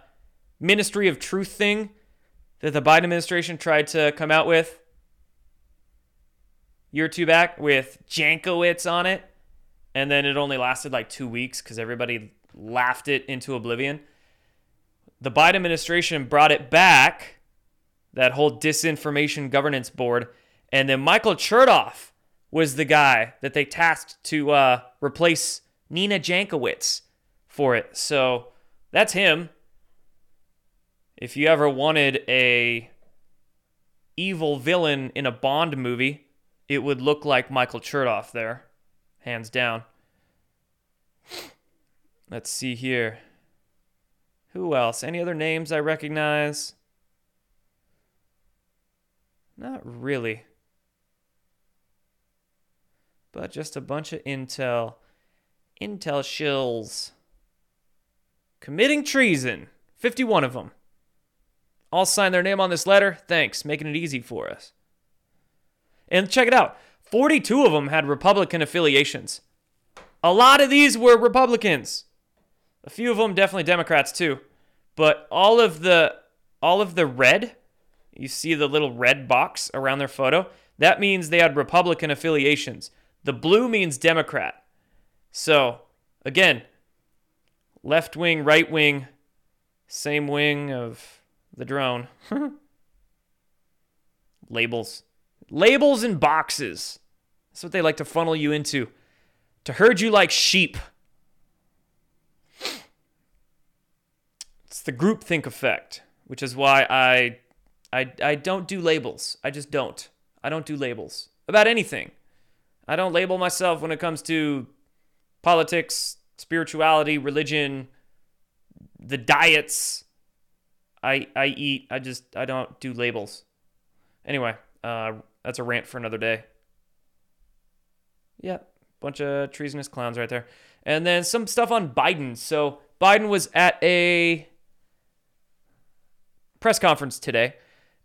Ministry of Truth thing that the Biden administration tried to come out with a year or two back with Jankowitz on it? And then it only lasted like two weeks because everybody laughed it into oblivion. The Biden administration brought it back, that whole disinformation governance board. And then Michael Chertoff was the guy that they tasked to uh, replace Nina Jankowitz for it. So that's him. If you ever wanted a evil villain in a Bond movie, it would look like Michael Chertoff there, hands down. Let's see here. Who else? Any other names I recognize? Not really. But just a bunch of intel, intel shills committing treason. fifty-one of them. I'll sign their name on this letter. Thanks, making it easy for us. And check it out. forty-two of them had Republican affiliations. A lot of these were Republicans. A few of them definitely Democrats too. But all of the all of the red, you see the little red box around their photo, that means they had Republican affiliations. The blue means Democrat. So, again, left wing, right wing, same wing of the drone. Labels. Labels and boxes. That's what they like to funnel you into. To herd you like sheep. It's the groupthink effect, which is why I, I, I don't do labels. I just don't. I don't do labels about anything. I don't label myself when it comes to politics, spirituality, religion, the diets I I eat. I just, I don't do labels. Anyway, uh, that's a rant for another day. Yeah, bunch of treasonous clowns right there. And then some stuff on Biden. So Biden was at a press conference today.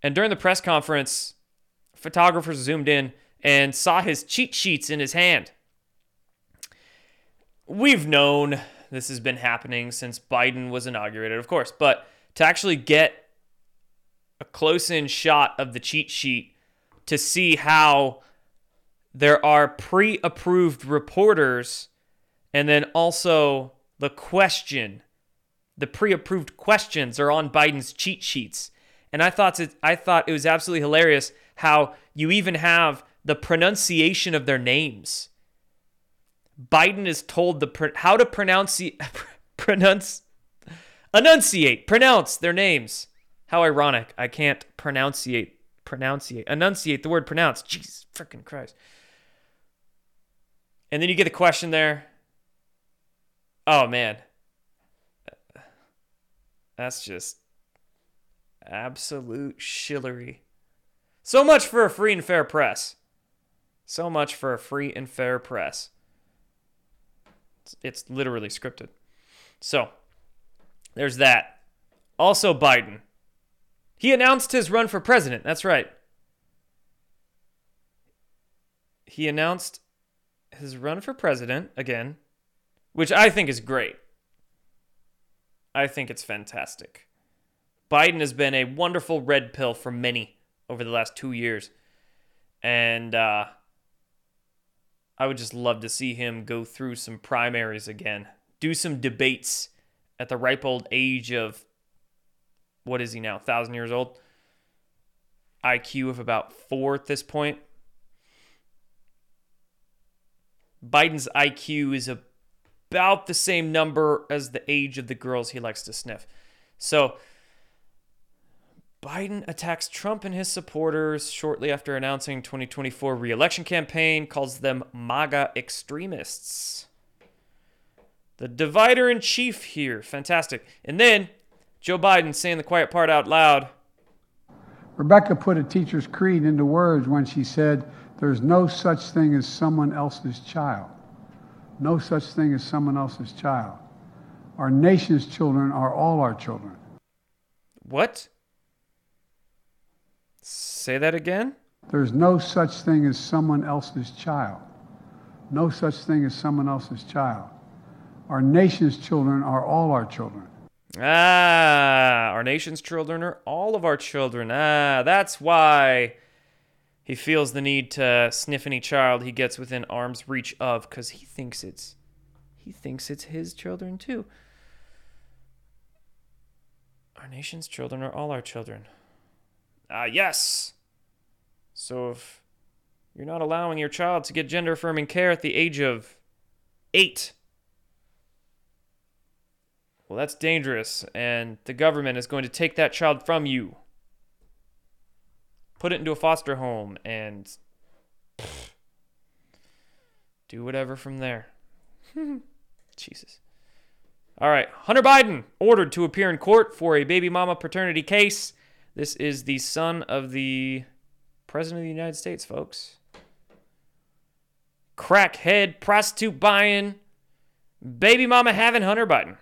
And during the press conference, photographers zoomed in and saw his cheat sheets in his hand. We've known this has been happening since Biden was inaugurated, of course, but to actually get a close-in shot of the cheat sheet to see how there are pre-approved reporters and then also the question, the pre-approved questions are on Biden's cheat sheets. And I thought it, I thought it was absolutely hilarious how you even have the pronunciation of their names. Biden is told the pr- how to pronounce pronounce enunciate pronounce their names. How ironic! I can't pronunciate pronunciate enunciate the word pronounce. Jesus freaking Christ! And then you get the question there. Oh man, that's just absolute shillery. So much for a free and fair press. So much for a free and fair press. It's literally scripted. So, there's that. Also Biden. He announced his run for president. That's right. He announced his run for president again, which I think is great. I think it's fantastic. Biden has been a wonderful red pill for many over the last two years. And uh, I would just love to see him go through some primaries again. Do some debates at the ripe old age of, what is he now, one thousand years old? I Q of about four at this point. Biden's I Q is about the same number as the age of the girls he likes to sniff. So Biden attacks Trump and his supporters shortly after announcing twenty twenty-four re-election campaign, calls them MAGA extremists. The divider in chief here. Fantastic. And then Joe Biden saying the quiet part out loud. Rebecca put a teacher's creed into words when she said, there's no such thing as someone else's child. No such thing as someone else's child. Our nation's children are all our children. What? Say that again? There's no such thing as someone else's child. No such thing as someone else's child. Our nation's children are all our children. Ah, our nation's children are all of our children. Ah, that's why he feels the need to sniff any child he gets within arm's reach of, because he thinks it's he thinks it's his children too. Our nation's children are all our children. Ah, uh, yes. So if you're not allowing your child to get gender-affirming care at the age of eight, well, that's dangerous, and the government is going to take that child from you, put it into a foster home, and pff, do whatever from there. Jesus. All right. Hunter Biden ordered to appear in court for a baby mama paternity case. This is the son of the President of the United States, folks. Crackhead, prostitute buying, baby mama having Hunter Biden.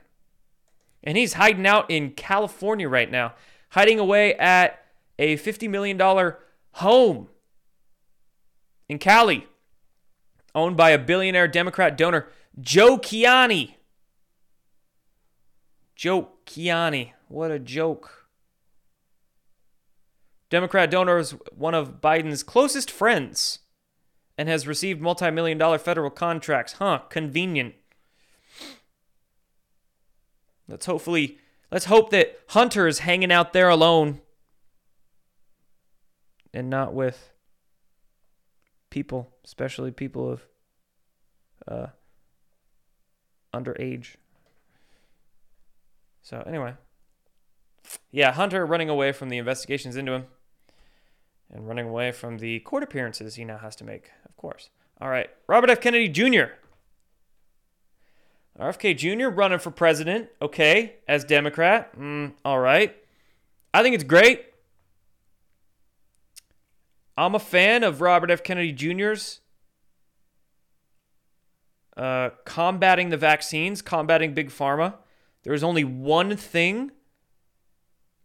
And he's hiding out in California right now. hiding away at a fifty million dollars home in Cali, owned by a billionaire Democrat donor, Joe Kiani. Joe Kiani, what a joke. Democrat donor is one of Biden's closest friends and has received multi-million dollar federal contracts. Huh, convenient. Let's hopefully, let's hope that Hunter is hanging out there alone and not with people, especially people of uh, underage. So anyway, yeah, Hunter running away from the investigations into him and running away from the court appearances he now has to make, of course. All right, Robert F. Kennedy Junior R F K Junior running for president, okay, as Democrat, mm, all right. I think it's great. I'm a fan of Robert F. Kennedy Junior's uh, combating the vaccines, combating Big Pharma. There is only one thing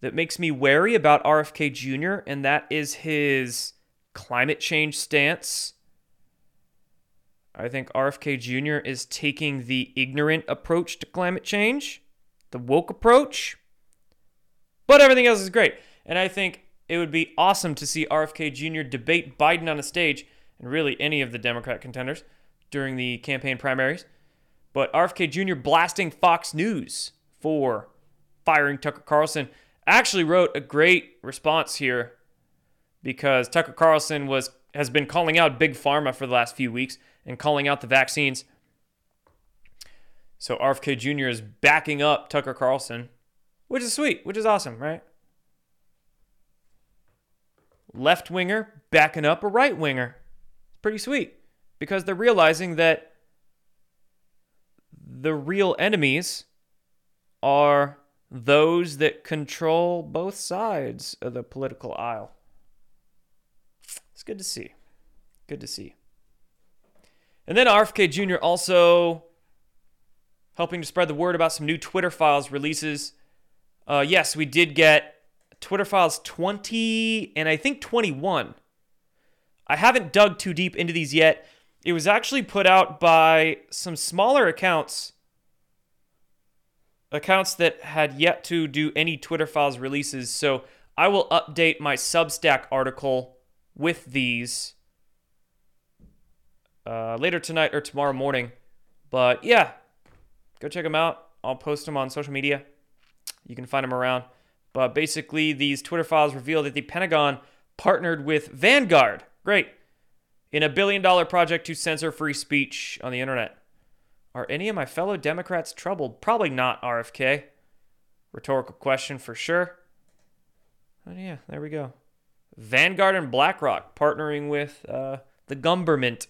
that makes me wary about R F K Junior, and that is his climate change stance. I think R F K Junior is taking the ignorant approach to climate change, the woke approach, but everything else is great. And I think it would be awesome to see R F K Junior debate Biden on a stage, and really any of the Democrat contenders during the campaign primaries. But R F K Junior blasting Fox News for firing Tucker Carlson actually wrote a great response here, because Tucker Carlson was has been calling out Big Pharma for the last few weeks and calling out the vaccines. So R F K Junior is backing up Tucker Carlson, which is sweet, which is awesome, right? Left-winger backing up a right-winger. It's pretty sweet, because they're realizing that the real enemies are those that control both sides of the political aisle. It's good to see. Good to see. And then R F K Junior also helping to spread the word about some new Twitter Files releases. Uh, yes, we did get Twitter Files twenty and I think twenty-one. I haven't dug too deep into these yet. It was actually put out by some smaller accounts, accounts that had yet to do any Twitter Files releases. So I will update my Substack article with these uh, later tonight or tomorrow morning. But yeah, go check them out. I'll post them on social media. You can find them around. But basically, these Twitter Files reveal that the Pentagon partnered with Vanguard, great, in a billion-dollar project to censor free speech on the internet. Are any of my fellow Democrats troubled? Probably not, R F K. Rhetorical question for sure. Oh, yeah, there we go. Vanguard and BlackRock partnering with uh, the government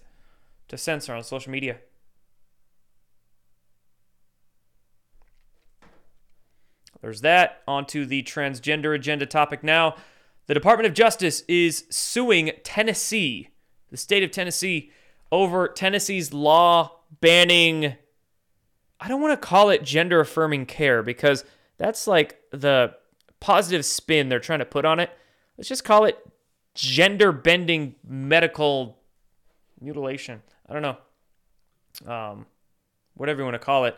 to censor on social media. There's that. On to the transgender agenda topic now. The Department of Justice is suing Tennessee, the state of Tennessee, over Tennessee's law banning, I don't want to call it gender-affirming care, because that's like the positive spin they're trying to put on it. Let's just call it gender-bending medical mutilation. I don't know. Um, whatever you want to call it.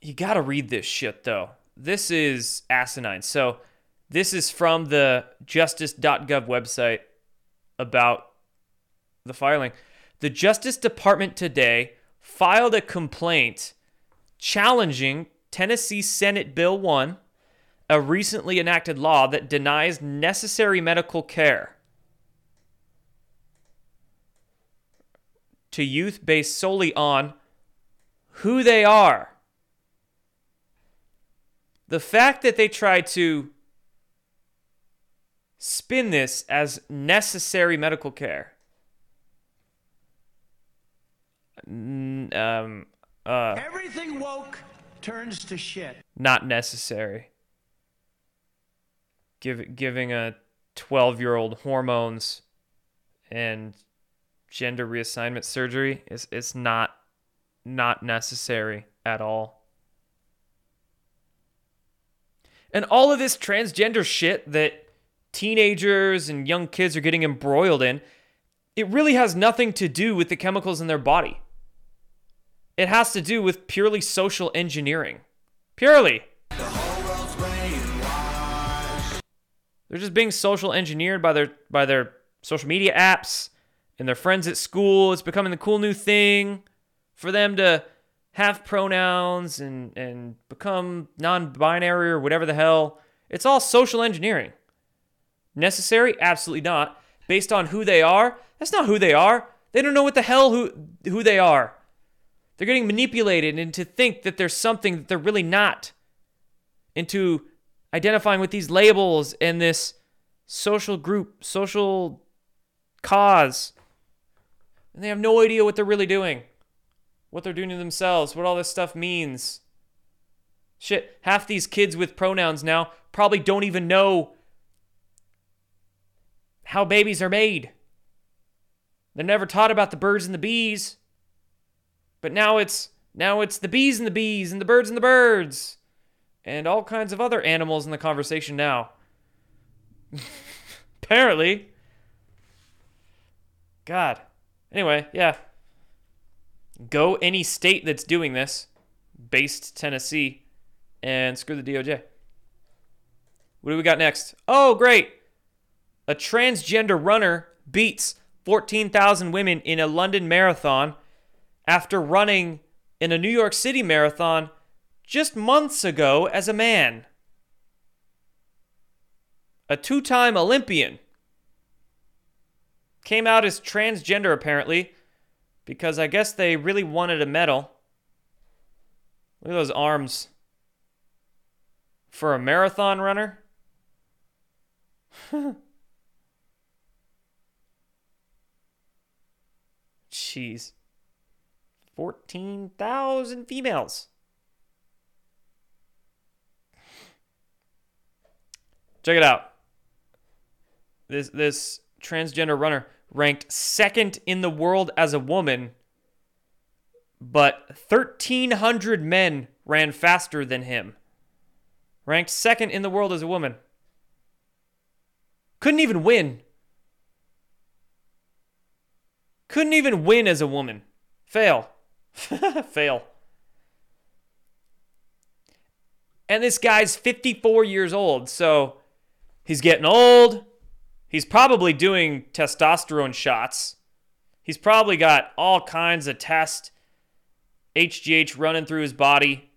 You got to read this shit, though. This is asinine. So this is from the justice dot gov website about the filing. The Justice Department today filed a complaint challenging Tennessee Senate Bill one, a recently enacted law that denies necessary medical care to youth based solely on who they are. The fact that they tried to spin this as necessary medical care, Um, uh, everything woke turns to shit. Not necessary. Give, giving a twelve-year-old hormones and gender reassignment surgery is it's not not necessary at all. And all of this transgender shit that teenagers and young kids are getting embroiled in, it really has nothing to do with the chemicals in their body. It has to do with purely social engineering. Purely. The whole world's brainwashed. They're just being social engineered by their by their social media apps and their friends at school. It's becoming the cool new thing for them to have pronouns and, and become non-binary or whatever the hell. It's all social engineering. Necessary? Absolutely not. Based on who they are? That's not who they are. They don't know what the hell who who they are. They're getting manipulated into think that there's something that they're really not, into identifying with these labels and this social group, social cause. And they have no idea what they're really doing, what they're doing to themselves, what all this stuff means. Shit, half these kids with pronouns now probably don't even know how babies are made. They're never taught about the birds and the bees. But now it's now it's the bees and the bees and the birds and the birds and all kinds of other animals in the conversation now. Apparently. God. Anyway, yeah. Go any state that's doing this, based Tennessee, and screw the D O J. What do we got next? Oh, great. A transgender runner beats fourteen thousand women in a London marathon after running in a New York City marathon just months ago as a man. A two-time Olympian came out as transgender, apparently, because I guess they really wanted a medal. Look at those arms. For a marathon runner? Jeez. fourteen thousand females. Check it out. This this transgender runner ranked second in the world as a woman, but thirteen hundred men ran faster than him. Ranked second in the world as a woman. Couldn't even win. Couldn't even win as a woman. Fail. Fail. And this guy's fifty-four years old, so he's getting old. He's probably doing testosterone shots. He's probably got all kinds of test H G H running through his body,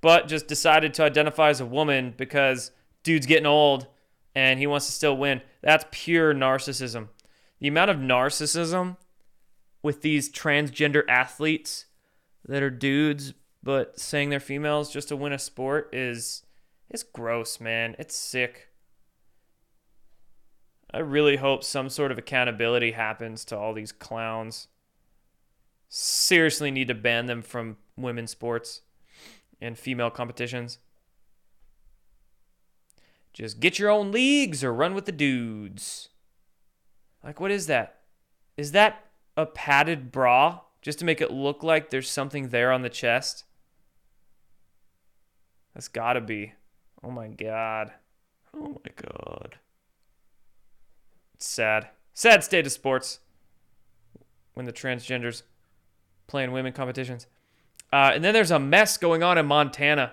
but just decided to identify as a woman because dude's getting old and he wants to still win. That's pure narcissism. The amount of narcissism with these transgender athletes that are dudes but saying they're females just to win a sport is it's gross, man. It's sick. I really hope some sort of accountability happens to all these clowns. Seriously need to ban them from women's sports and female competitions. Just get your own leagues or run with the dudes. Like, what is that? Is that a padded bra just to make it look like there's something there on the chest? That's gotta be. Oh my God. Oh my God. It's sad. Sad state of sports when the transgenders playing women competitions. Uh, and then there's a mess going on in Montana.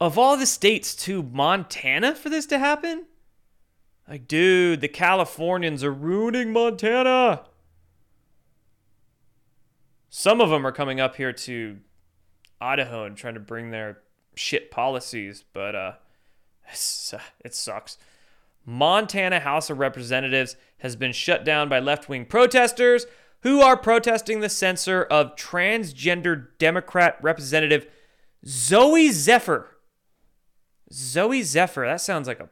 Of all the states to Montana for this to happen? Like, dude, the Californians are ruining Montana. Some of them are coming up here to Idaho and trying to bring their shit policies, but uh, it's, uh, it sucks. Montana House of Representatives has been shut down by left-wing protesters who are protesting the censor of transgender Democrat Representative Zoe Zephyr. Zoe Zephyr, that sounds like a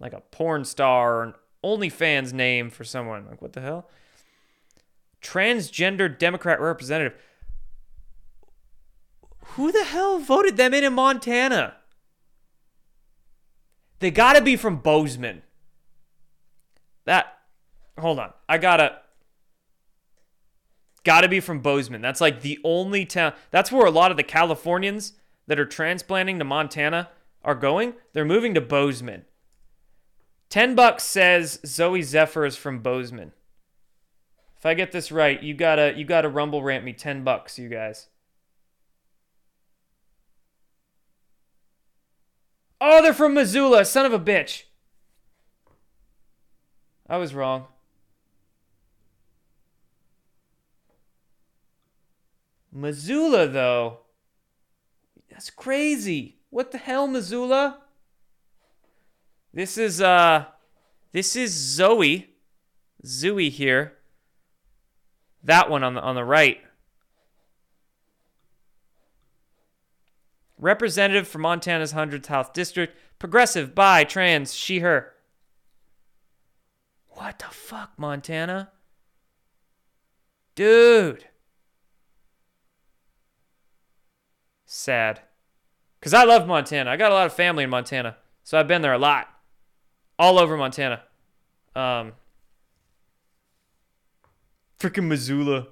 like a porn star or an OnlyFans name for someone. Like, what the hell? Transgender Democrat representative. Who the hell voted them in in Montana? They gotta be from Bozeman. That, hold on. I gotta, gotta be from Bozeman. That's like the only town. That's where a lot of the Californians that are transplanting to Montana are going, they're moving to Bozeman. ten bucks says Zoe Zephyr is from Bozeman. If I get this right, you gotta you gotta rumble rant me ten bucks, you guys. Oh, they're from Missoula, son of a bitch. I was wrong. Missoula, though. That's crazy. What the hell, Missoula? This is, uh, this is Zoe. Zoe here. That one on the, on the right. Representative for Montana's hundredth District. Progressive, bi, trans, she, her. What the fuck, Montana? Dude. Sad. Because I love Montana. I got a lot of family in Montana. So I've been there a lot. All over Montana. Um, Freaking Missoula.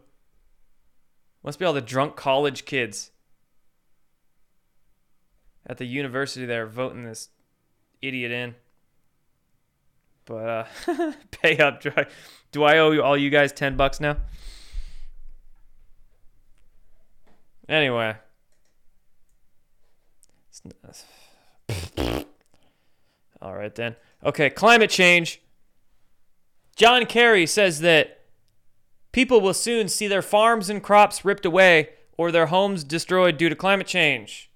Must be all the drunk college kids at the university there voting this idiot in. But uh, pay up. Do I, do I owe all you guys ten bucks now? Anyway. All right, then. Okay, climate change. John Kerry says that people will soon see their farms and crops ripped away or their homes destroyed due to climate change.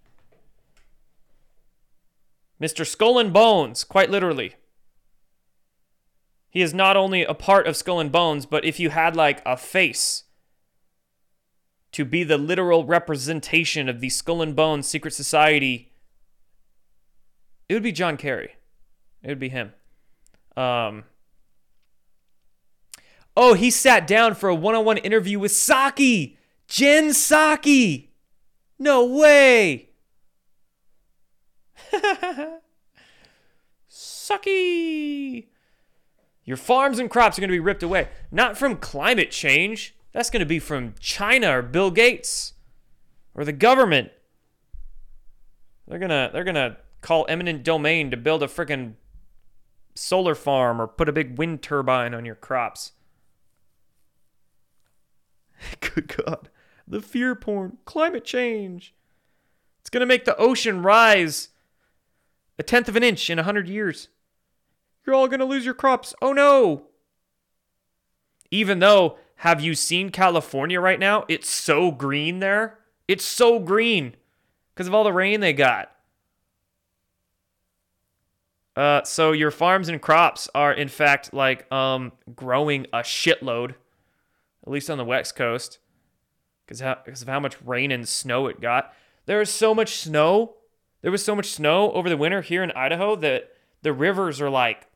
Mister Skull and Bones, quite literally. He is not only a part of Skull and Bones, but if you had, like, a face to be the literal representation of the Skull and Bones secret society, it would be John Kerry. It would be him. Um, oh, he sat down for a one-on-one interview with Psaki. Jen Psaki. No way. Psaki. Your farms and crops are going to be ripped away. Not from climate change. That's going to be from China or Bill Gates or the government. They're going to they're going to call eminent domain to build a freaking solar farm or put a big wind turbine on your crops. Good God. The fear porn. Climate change. It's going to make the ocean rise a tenth of an inch in one hundred years. You're all going to lose your crops. Oh, no. Even though, have you seen California right now? It's so green there. It's so green because of all the rain they got. Uh, so your farms and crops are, in fact, like um, growing a shitload, at least on the West Coast, because of how much rain and snow it got. There is so much snow. There was so much snow over the winter here in Idaho that the rivers are like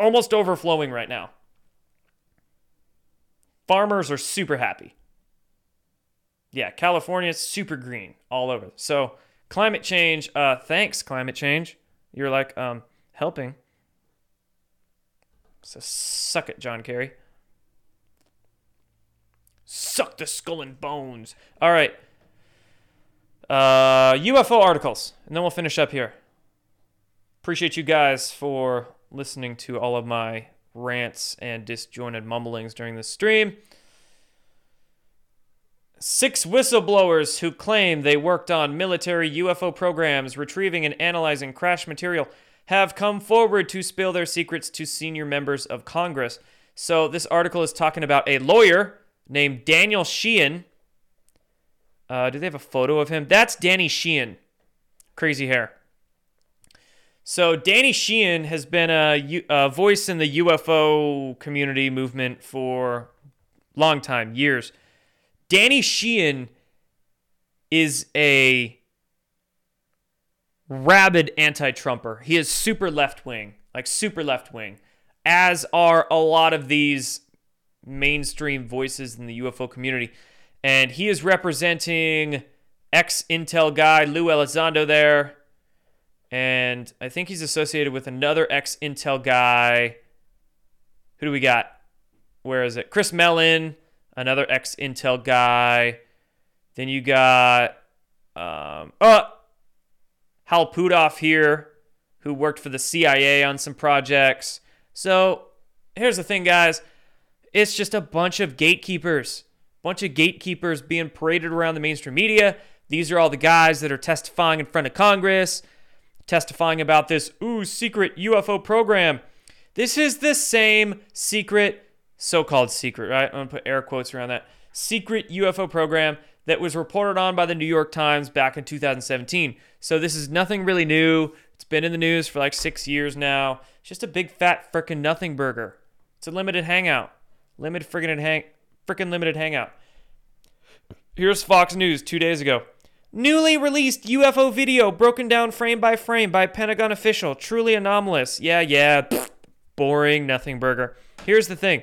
almost overflowing right now. Farmers are super happy. Yeah, California is super green all over. So climate change, uh, thanks, climate change. You're like um, helping. So suck it, John Kerry. Suck the Skull and Bones. All right. Uh, U F O articles, and then we'll finish up here. Appreciate you guys for listening to all of my rants and disjointed mumblings during this stream. Six whistleblowers who claim they worked on military U F O programs retrieving and analyzing crash material have come forward to spill their secrets to senior members of Congress. So this article is talking about a lawyer named Daniel Sheehan. Uh, do they have a photo of him? That's Danny Sheehan. Crazy hair. So Danny Sheehan has been a, a voice in the U F O community movement for a long time, years. Danny Sheehan is a rabid anti-Trumper. He is super left-wing, like super left-wing, as are a lot of these mainstream voices in the U F O community. And he is representing ex-Intel guy Lou Elizondo there. And I think he's associated with another ex-Intel guy. Who do we got? Where is it? Chris Mellon. Another ex-Intel guy. Then you got uh, Um, uh, Hal Putoff here, who worked for the C I A on some projects. So here's the thing, guys. It's just a bunch of gatekeepers. Bunch of gatekeepers being paraded around the mainstream media. These are all the guys that are testifying in front of Congress, testifying about this, ooh, secret U F O program. This is the same secret, so-called secret, right? I'm going to put air quotes around that. Secret U F O program that was reported on by the New York Times back in two thousand seventeen. So this is nothing really new. It's been in the news for like six years now. It's just a big, fat, frickin' nothing burger. It's a limited hangout. Limited frickin' hang... Freaking limited hangout. Here's Fox News two days ago. Newly released U F O video broken down frame by frame by Pentagon official. Truly anomalous. Yeah, yeah. Pfft, boring nothing burger. Here's the thing.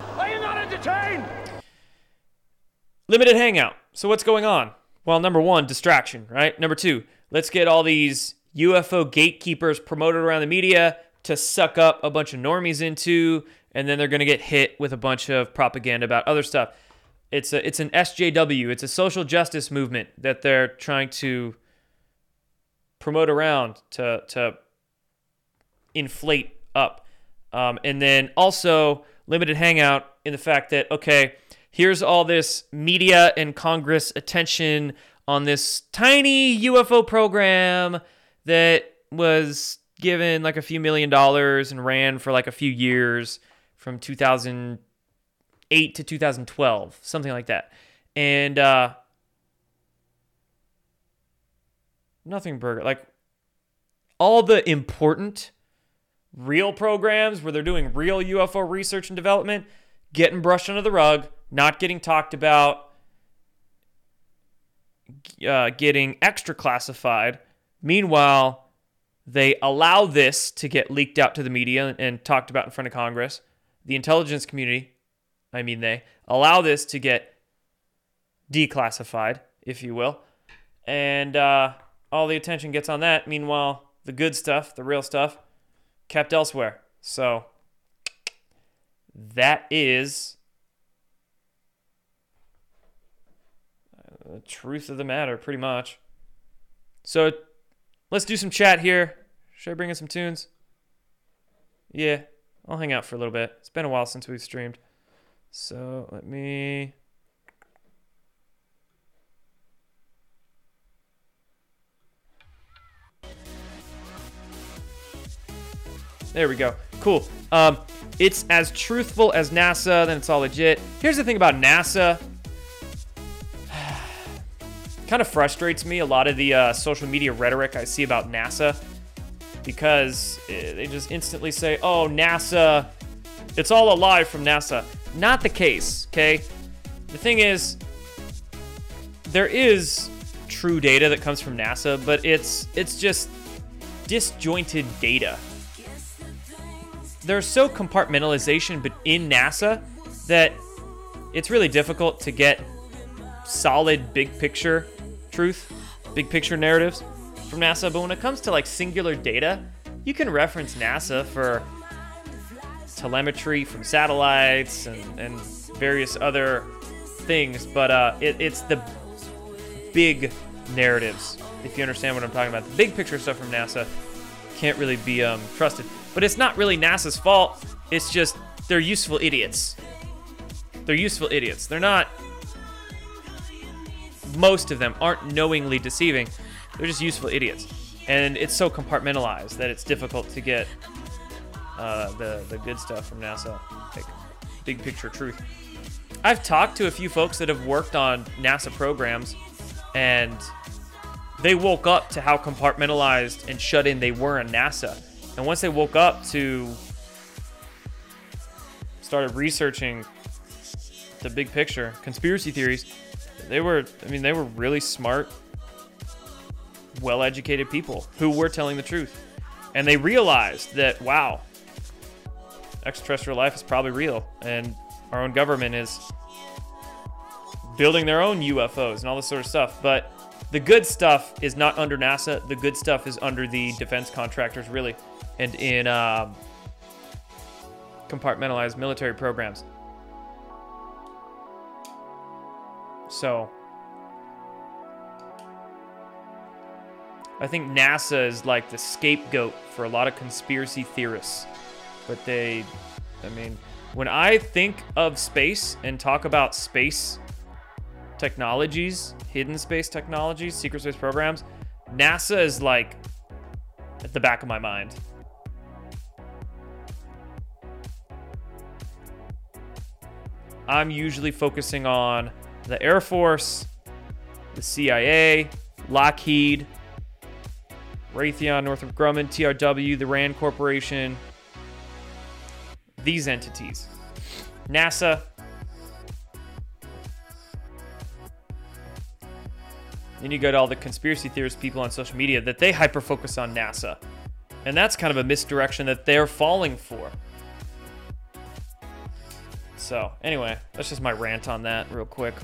Are you not entertained? Limited hangout. So what's going on? Well, number one, distraction, right? Number two, let's get all these U F O gatekeepers promoted around the media to suck up a bunch of normies into, and then they're going to get hit with a bunch of propaganda about other stuff. It's a, it's an S J W. It's a social justice movement that they're trying to promote around to to inflate up. Um, and then also limited hangout in the fact that, okay, here's all this media and Congress attention on this tiny U F O program that was given like a few million dollars and ran for like a few years from two thousand eight to two thousand twelve, something like that. And uh, nothing burger. Like all the important real programs where they're doing real U F O research and development, getting brushed under the rug, not getting talked about, uh, getting extra classified. Meanwhile, they allow this to get leaked out to the media and talked about in front of Congress. The intelligence community, I mean they, allow this to get declassified, if you will. And uh, all the attention gets on that. Meanwhile, the good stuff, the real stuff, kept elsewhere. So that is the truth of the matter, pretty much. So let's do some chat here. Should I bring in some tunes? Yeah, I'll hang out for a little bit. It's been a while since we've streamed. So let me... There we go. Cool. Um, it's as truthful as NASA, then it's all legit. Here's the thing about NASA. Kind of frustrates me a lot of the uh, social media rhetoric I see about NASA, because they just instantly say, oh, NASA, it's all a lie from NASA. Not the case, okay? The thing is, there is true data that comes from NASA, but it's it's just disjointed data. There's so compartmentalization in NASA that it's really difficult to get solid big picture truth, big picture narratives from NASA. But when it comes to like singular data, you can reference NASA for telemetry from satellites and, and various other things. But uh, it, it's the big narratives, if you understand what I'm talking about. The big picture stuff from NASA can't really be um, trusted. But it's not really NASA's fault. It's just they're useful idiots. They're useful idiots. They're not... Most of them aren't knowingly deceiving. They're just useful idiots. And it's so compartmentalized that it's difficult to get uh, the, the good stuff from NASA, like big picture truth. I've talked to a few folks that have worked on NASA programs, and they woke up to how compartmentalized and shut in they were in NASA. And once they woke up to started researching the big picture, conspiracy theories, They were, I mean, they were really smart, well-educated people who were telling the truth. And they realized that, wow, extraterrestrial life is probably real. And our own government is building their own U F Os and all this sort of stuff. But the good stuff is not under NASA. The good stuff is under the defense contractors, really, and in um, compartmentalized military programs. So I think NASA is like the scapegoat for a lot of conspiracy theorists. But they, I mean, when I think of space and talk about space technologies, hidden space technologies, secret space programs, NASA is like at the back of my mind. I'm usually focusing on the Air Force, the C I A, Lockheed, Raytheon, Northrop Grumman, T R W, the RAND Corporation, these entities. NASA. Then you go to all the conspiracy theorist people on social media that they hyper-focus on NASA. And that's kind of a misdirection that they're falling for. So, anyway, that's just my rant on that real quick.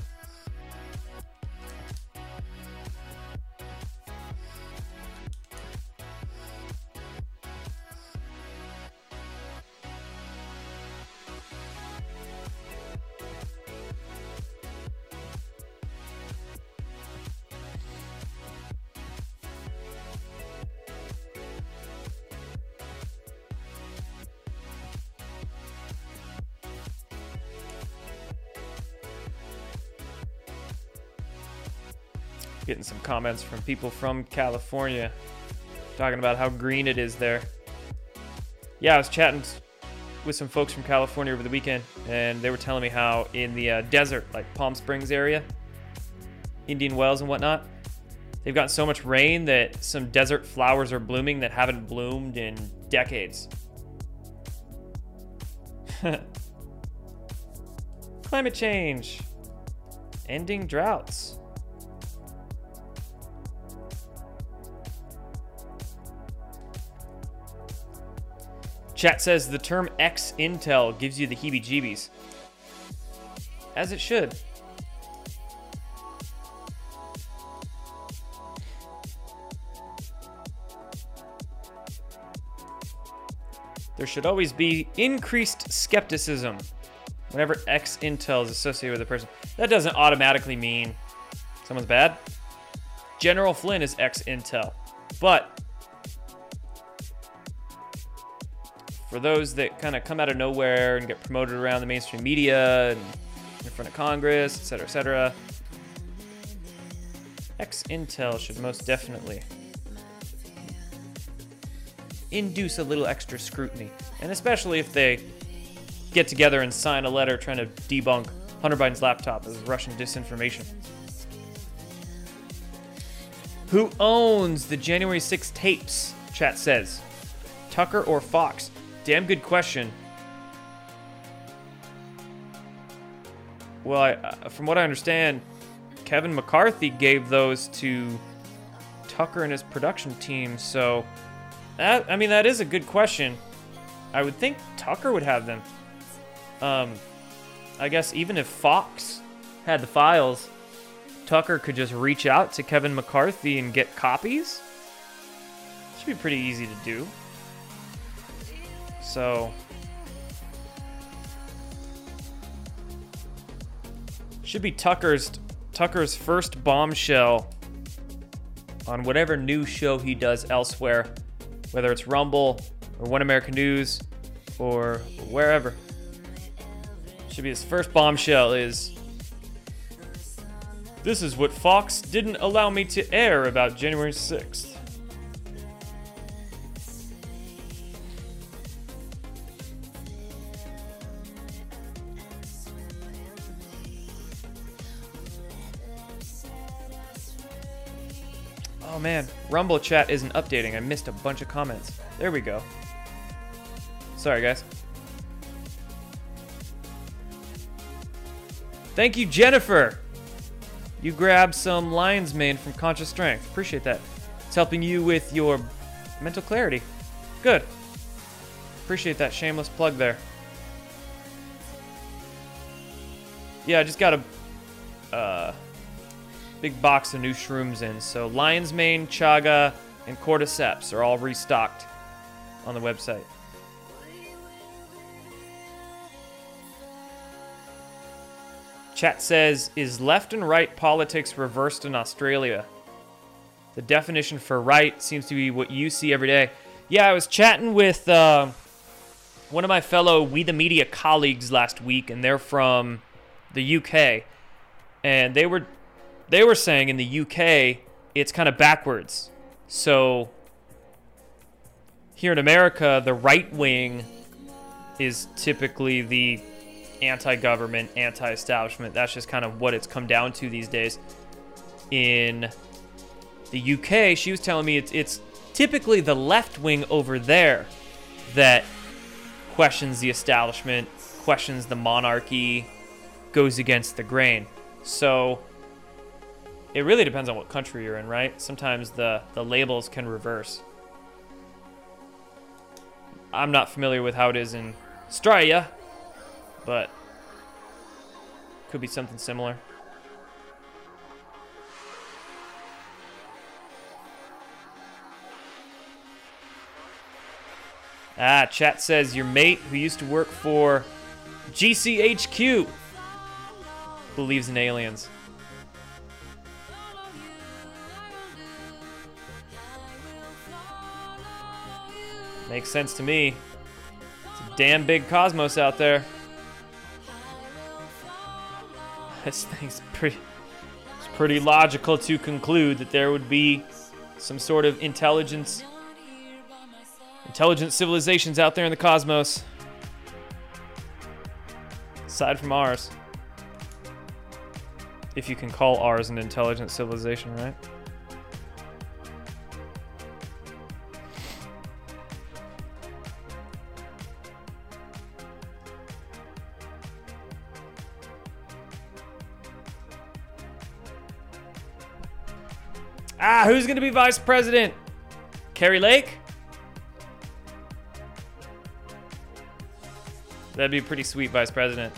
Getting some comments from people from California talking about how green it is there. Yeah, I was chatting with some folks from California over the weekend, and they were telling me how in the uh, desert, like Palm Springs area, Indian Wells and whatnot, they've gotten so much rain that some desert flowers are blooming that haven't bloomed in decades. Climate change, ending droughts. Chat says the term ex-intel gives you the heebie-jeebies. As it should. There should always be increased skepticism whenever ex-intel is associated with a person. That doesn't automatically mean someone's bad. General Flynn is ex-intel, but for those that kind of come out of nowhere and get promoted around the mainstream media and in front of Congress, et cetera, et cetera, ex-intel should most definitely induce a little extra scrutiny. And especially if they get together and sign a letter trying to debunk Hunter Biden's laptop as Russian disinformation. Who owns the January sixth tapes, chat says? Tucker or Fox? Damn good question. Well, I, uh, from what I understand, Kevin McCarthy gave those to Tucker and his production team. So, that I mean, that is a good question. I would think Tucker would have them. Um, I guess even if Fox had the files, Tucker could just reach out to Kevin McCarthy and get copies. Should be pretty easy to do. So, should be Tucker's Tucker's first bombshell on whatever new show he does elsewhere, whether it's Rumble or One American News or wherever. Should be his first bombshell is, this is what Fox didn't allow me to air about January sixth. Oh man, Rumble chat isn't updating. I missed a bunch of comments. There we go. Sorry, guys. Thank you, Jennifer. You grabbed some lion's mane from Conscious Strength. Appreciate that. It's helping you with your mental clarity. Good. Appreciate that shameless plug there. Yeah, I just got a... Uh, big box of new shrooms in. So lion's mane, chaga, and cordyceps are all restocked on the website. Chat says, is left and right politics reversed in Australia? The definition for right seems to be what you see every day. Yeah, I was chatting with uh, one of my fellow We the Media colleagues last week, and they're from the U K. And they were they were saying in the U K, it's kind of backwards. So here in America, the right wing is typically the anti-government, anti-establishment. That's just kind of what it's come down to these days. In the U K, she was telling me it's it's typically the left wing over there that questions the establishment, questions the monarchy, goes against the grain. So it really depends on what country you're in, right? Sometimes the, the labels can reverse. I'm not familiar with how it is in Australia, but could be something similar. Ah, chat says your mate who used to work for G C H Q believes in aliens. Makes sense to me. It's a damn big cosmos out there. This thing's pretty, it's pretty logical to conclude that there would be some sort of intelligence, intelligent civilizations out there in the cosmos. Aside from ours. If you can call ours an intelligent civilization, right? Ah, who's going to be vice president? Carrie Lake? That'd be a pretty sweet vice president.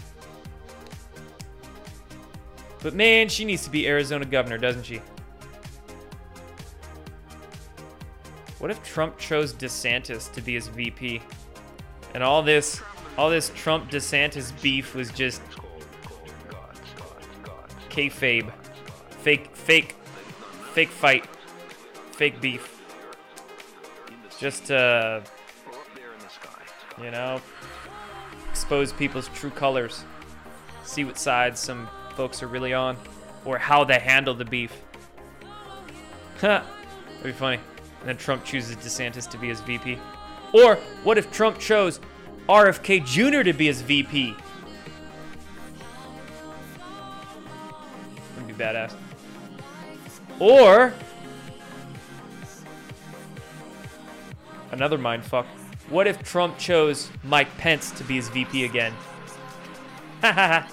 But man, she needs to be Arizona governor, doesn't she? What if Trump chose DeSantis to be his V P? And all this, all this Trump-DeSantis beef was just kayfabe, fake, fake. Fake fight, fake beef, just uh, you know, expose people's true colors, see what sides some folks are really on, or how they handle the beef. Huh, that'd be funny. And then Trump chooses DeSantis to be his V P. Or what if Trump chose R F K Junior to be his V P? That'd be badass. Or another mindfuck. What if Trump chose Mike Pence to be his V P again? Ha ha ha.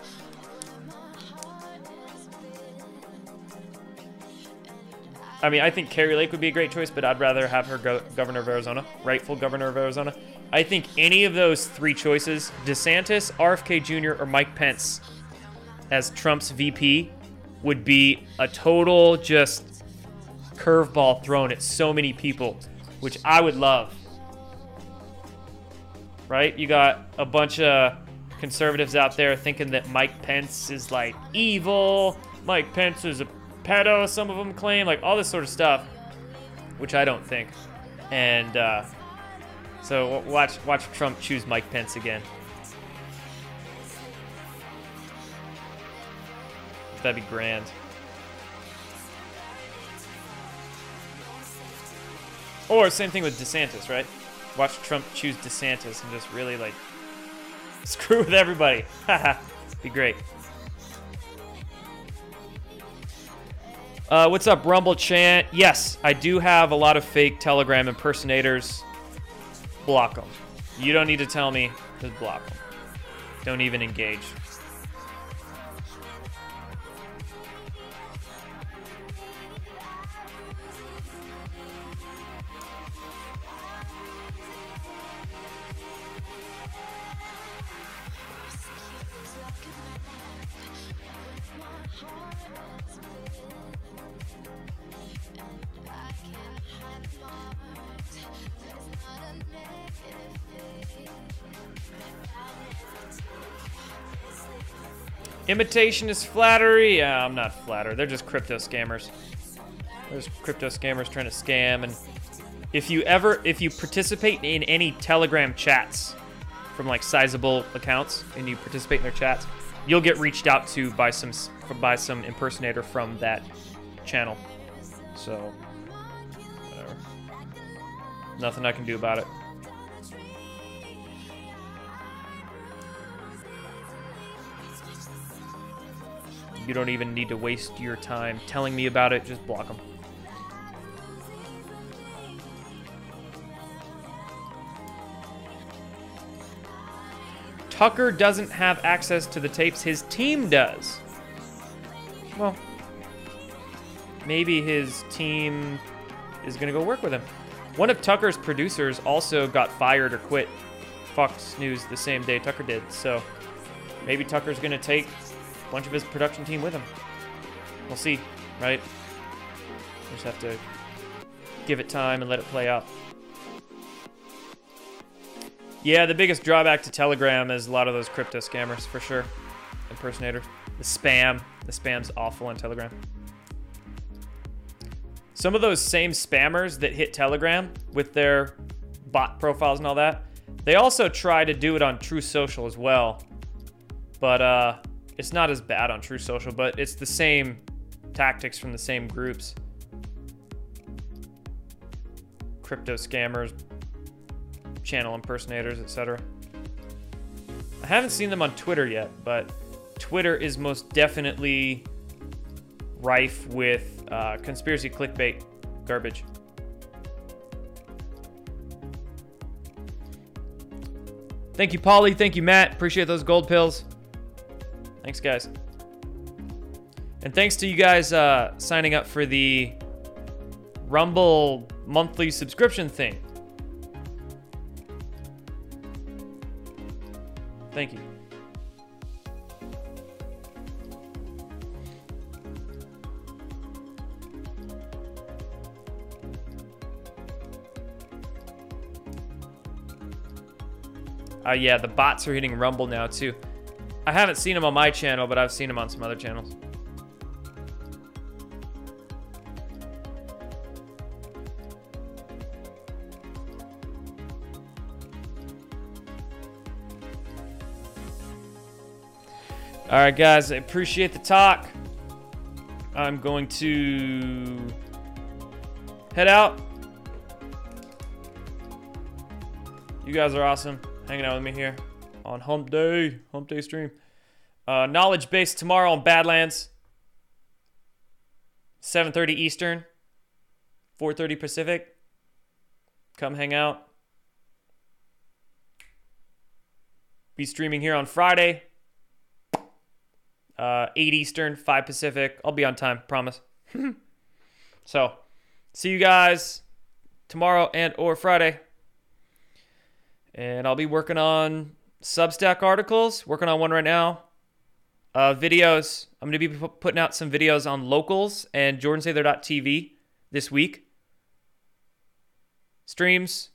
I mean, I think Carrie Lake would be a great choice, but I'd rather have her go- governor of Arizona, rightful governor of Arizona. I think any of those three choices, DeSantis, R F K Junior, or Mike Pence as Trump's V P, would be a total just curveball thrown at so many people, which I would love. Right? You got a bunch of conservatives out there thinking that Mike Pence is like evil, Mike Pence is a pedo, some of them claim, like all this sort of stuff, which I don't think. And uh, so watch, watch Trump choose Mike Pence again. That'd be grand. Or same thing with DeSantis, right? Watch Trump choose DeSantis and just really like screw with everybody. Haha, be great. Uh, what's up, Rumble Chant? Yes, I do have a lot of fake Telegram impersonators. Block them. You don't need to tell me. Just block them. Don't even engage. Imitation is flattery. Yeah, I'm not flattered. They're just crypto scammers. There's crypto scammers trying to scam. And if you ever, if you participate in any Telegram chats from like sizable accounts and you participate in their chats, you'll get reached out to by some by some impersonator from that channel. So, whatever. Nothing I can do about it. You don't even need to waste your time telling me about it. Just block them. Tucker doesn't have access to the tapes. His team does. Well, maybe his team is going to go work with him. One of Tucker's producers also got fired or quit Fox News the same day Tucker did. So maybe Tucker's going to take a bunch of his production team with him. We'll see, right? We'll just have to give it time and let it play out. Yeah, the biggest drawback to Telegram is a lot of those crypto scammers, for sure. Impersonators. The spam. The spam's awful on Telegram. Some of those same spammers that hit Telegram with their bot profiles and all that, they also try to do it on True Social as well. But uh, it's not as bad on True Social, but it's the same tactics from the same groups. Crypto scammers, channel impersonators, et cetera. I haven't seen them on Twitter yet, but Twitter is most definitely rife with uh, conspiracy clickbait garbage. Thank you, Polly. Thank you, Matt. Appreciate those gold pills. Thanks, guys. And thanks to you guys uh, signing up for the Rumble monthly subscription thing. Thank you. Uh, yeah, the bots are hitting Rumble now, too. I haven't seen them on my channel, but I've seen them on some other channels. All right, guys, I appreciate the talk. I'm going to head out. You guys are awesome. Hanging out with me here on Hump Day, Hump Day stream. Uh, Knowledge Base tomorrow on Badlands. seven thirty Eastern, four thirty Pacific. Come hang out. Be streaming here on Friday. Uh, eight Eastern, five Pacific. I'll be on time, promise. So, see you guys tomorrow and or Friday. And I'll be working on Substack articles, working on one right now. Uh, videos. I'm going to be putting out some videos on locals and jordan sather dot t v this week. Streams.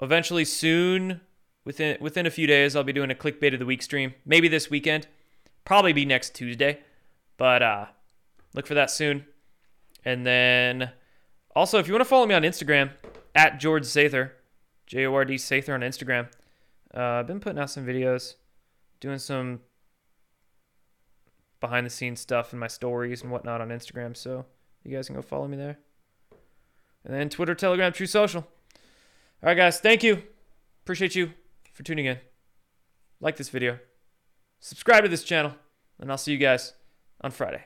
Eventually soon, within within a few days, I'll be doing a clickbait of the week stream. Maybe this weekend. Probably be next Tuesday, but uh, look for that soon. And then also, if you want to follow me on Instagram, at George Sather, J O R D Sather on Instagram. Uh, I've been putting out some videos, doing some behind the scenes stuff in my stories and whatnot on Instagram. So you guys can go follow me there. And then Twitter, Telegram, True Social. All right, guys, thank you. Appreciate you for tuning in. Like this video. Subscribe to this channel, and I'll see you guys on Friday.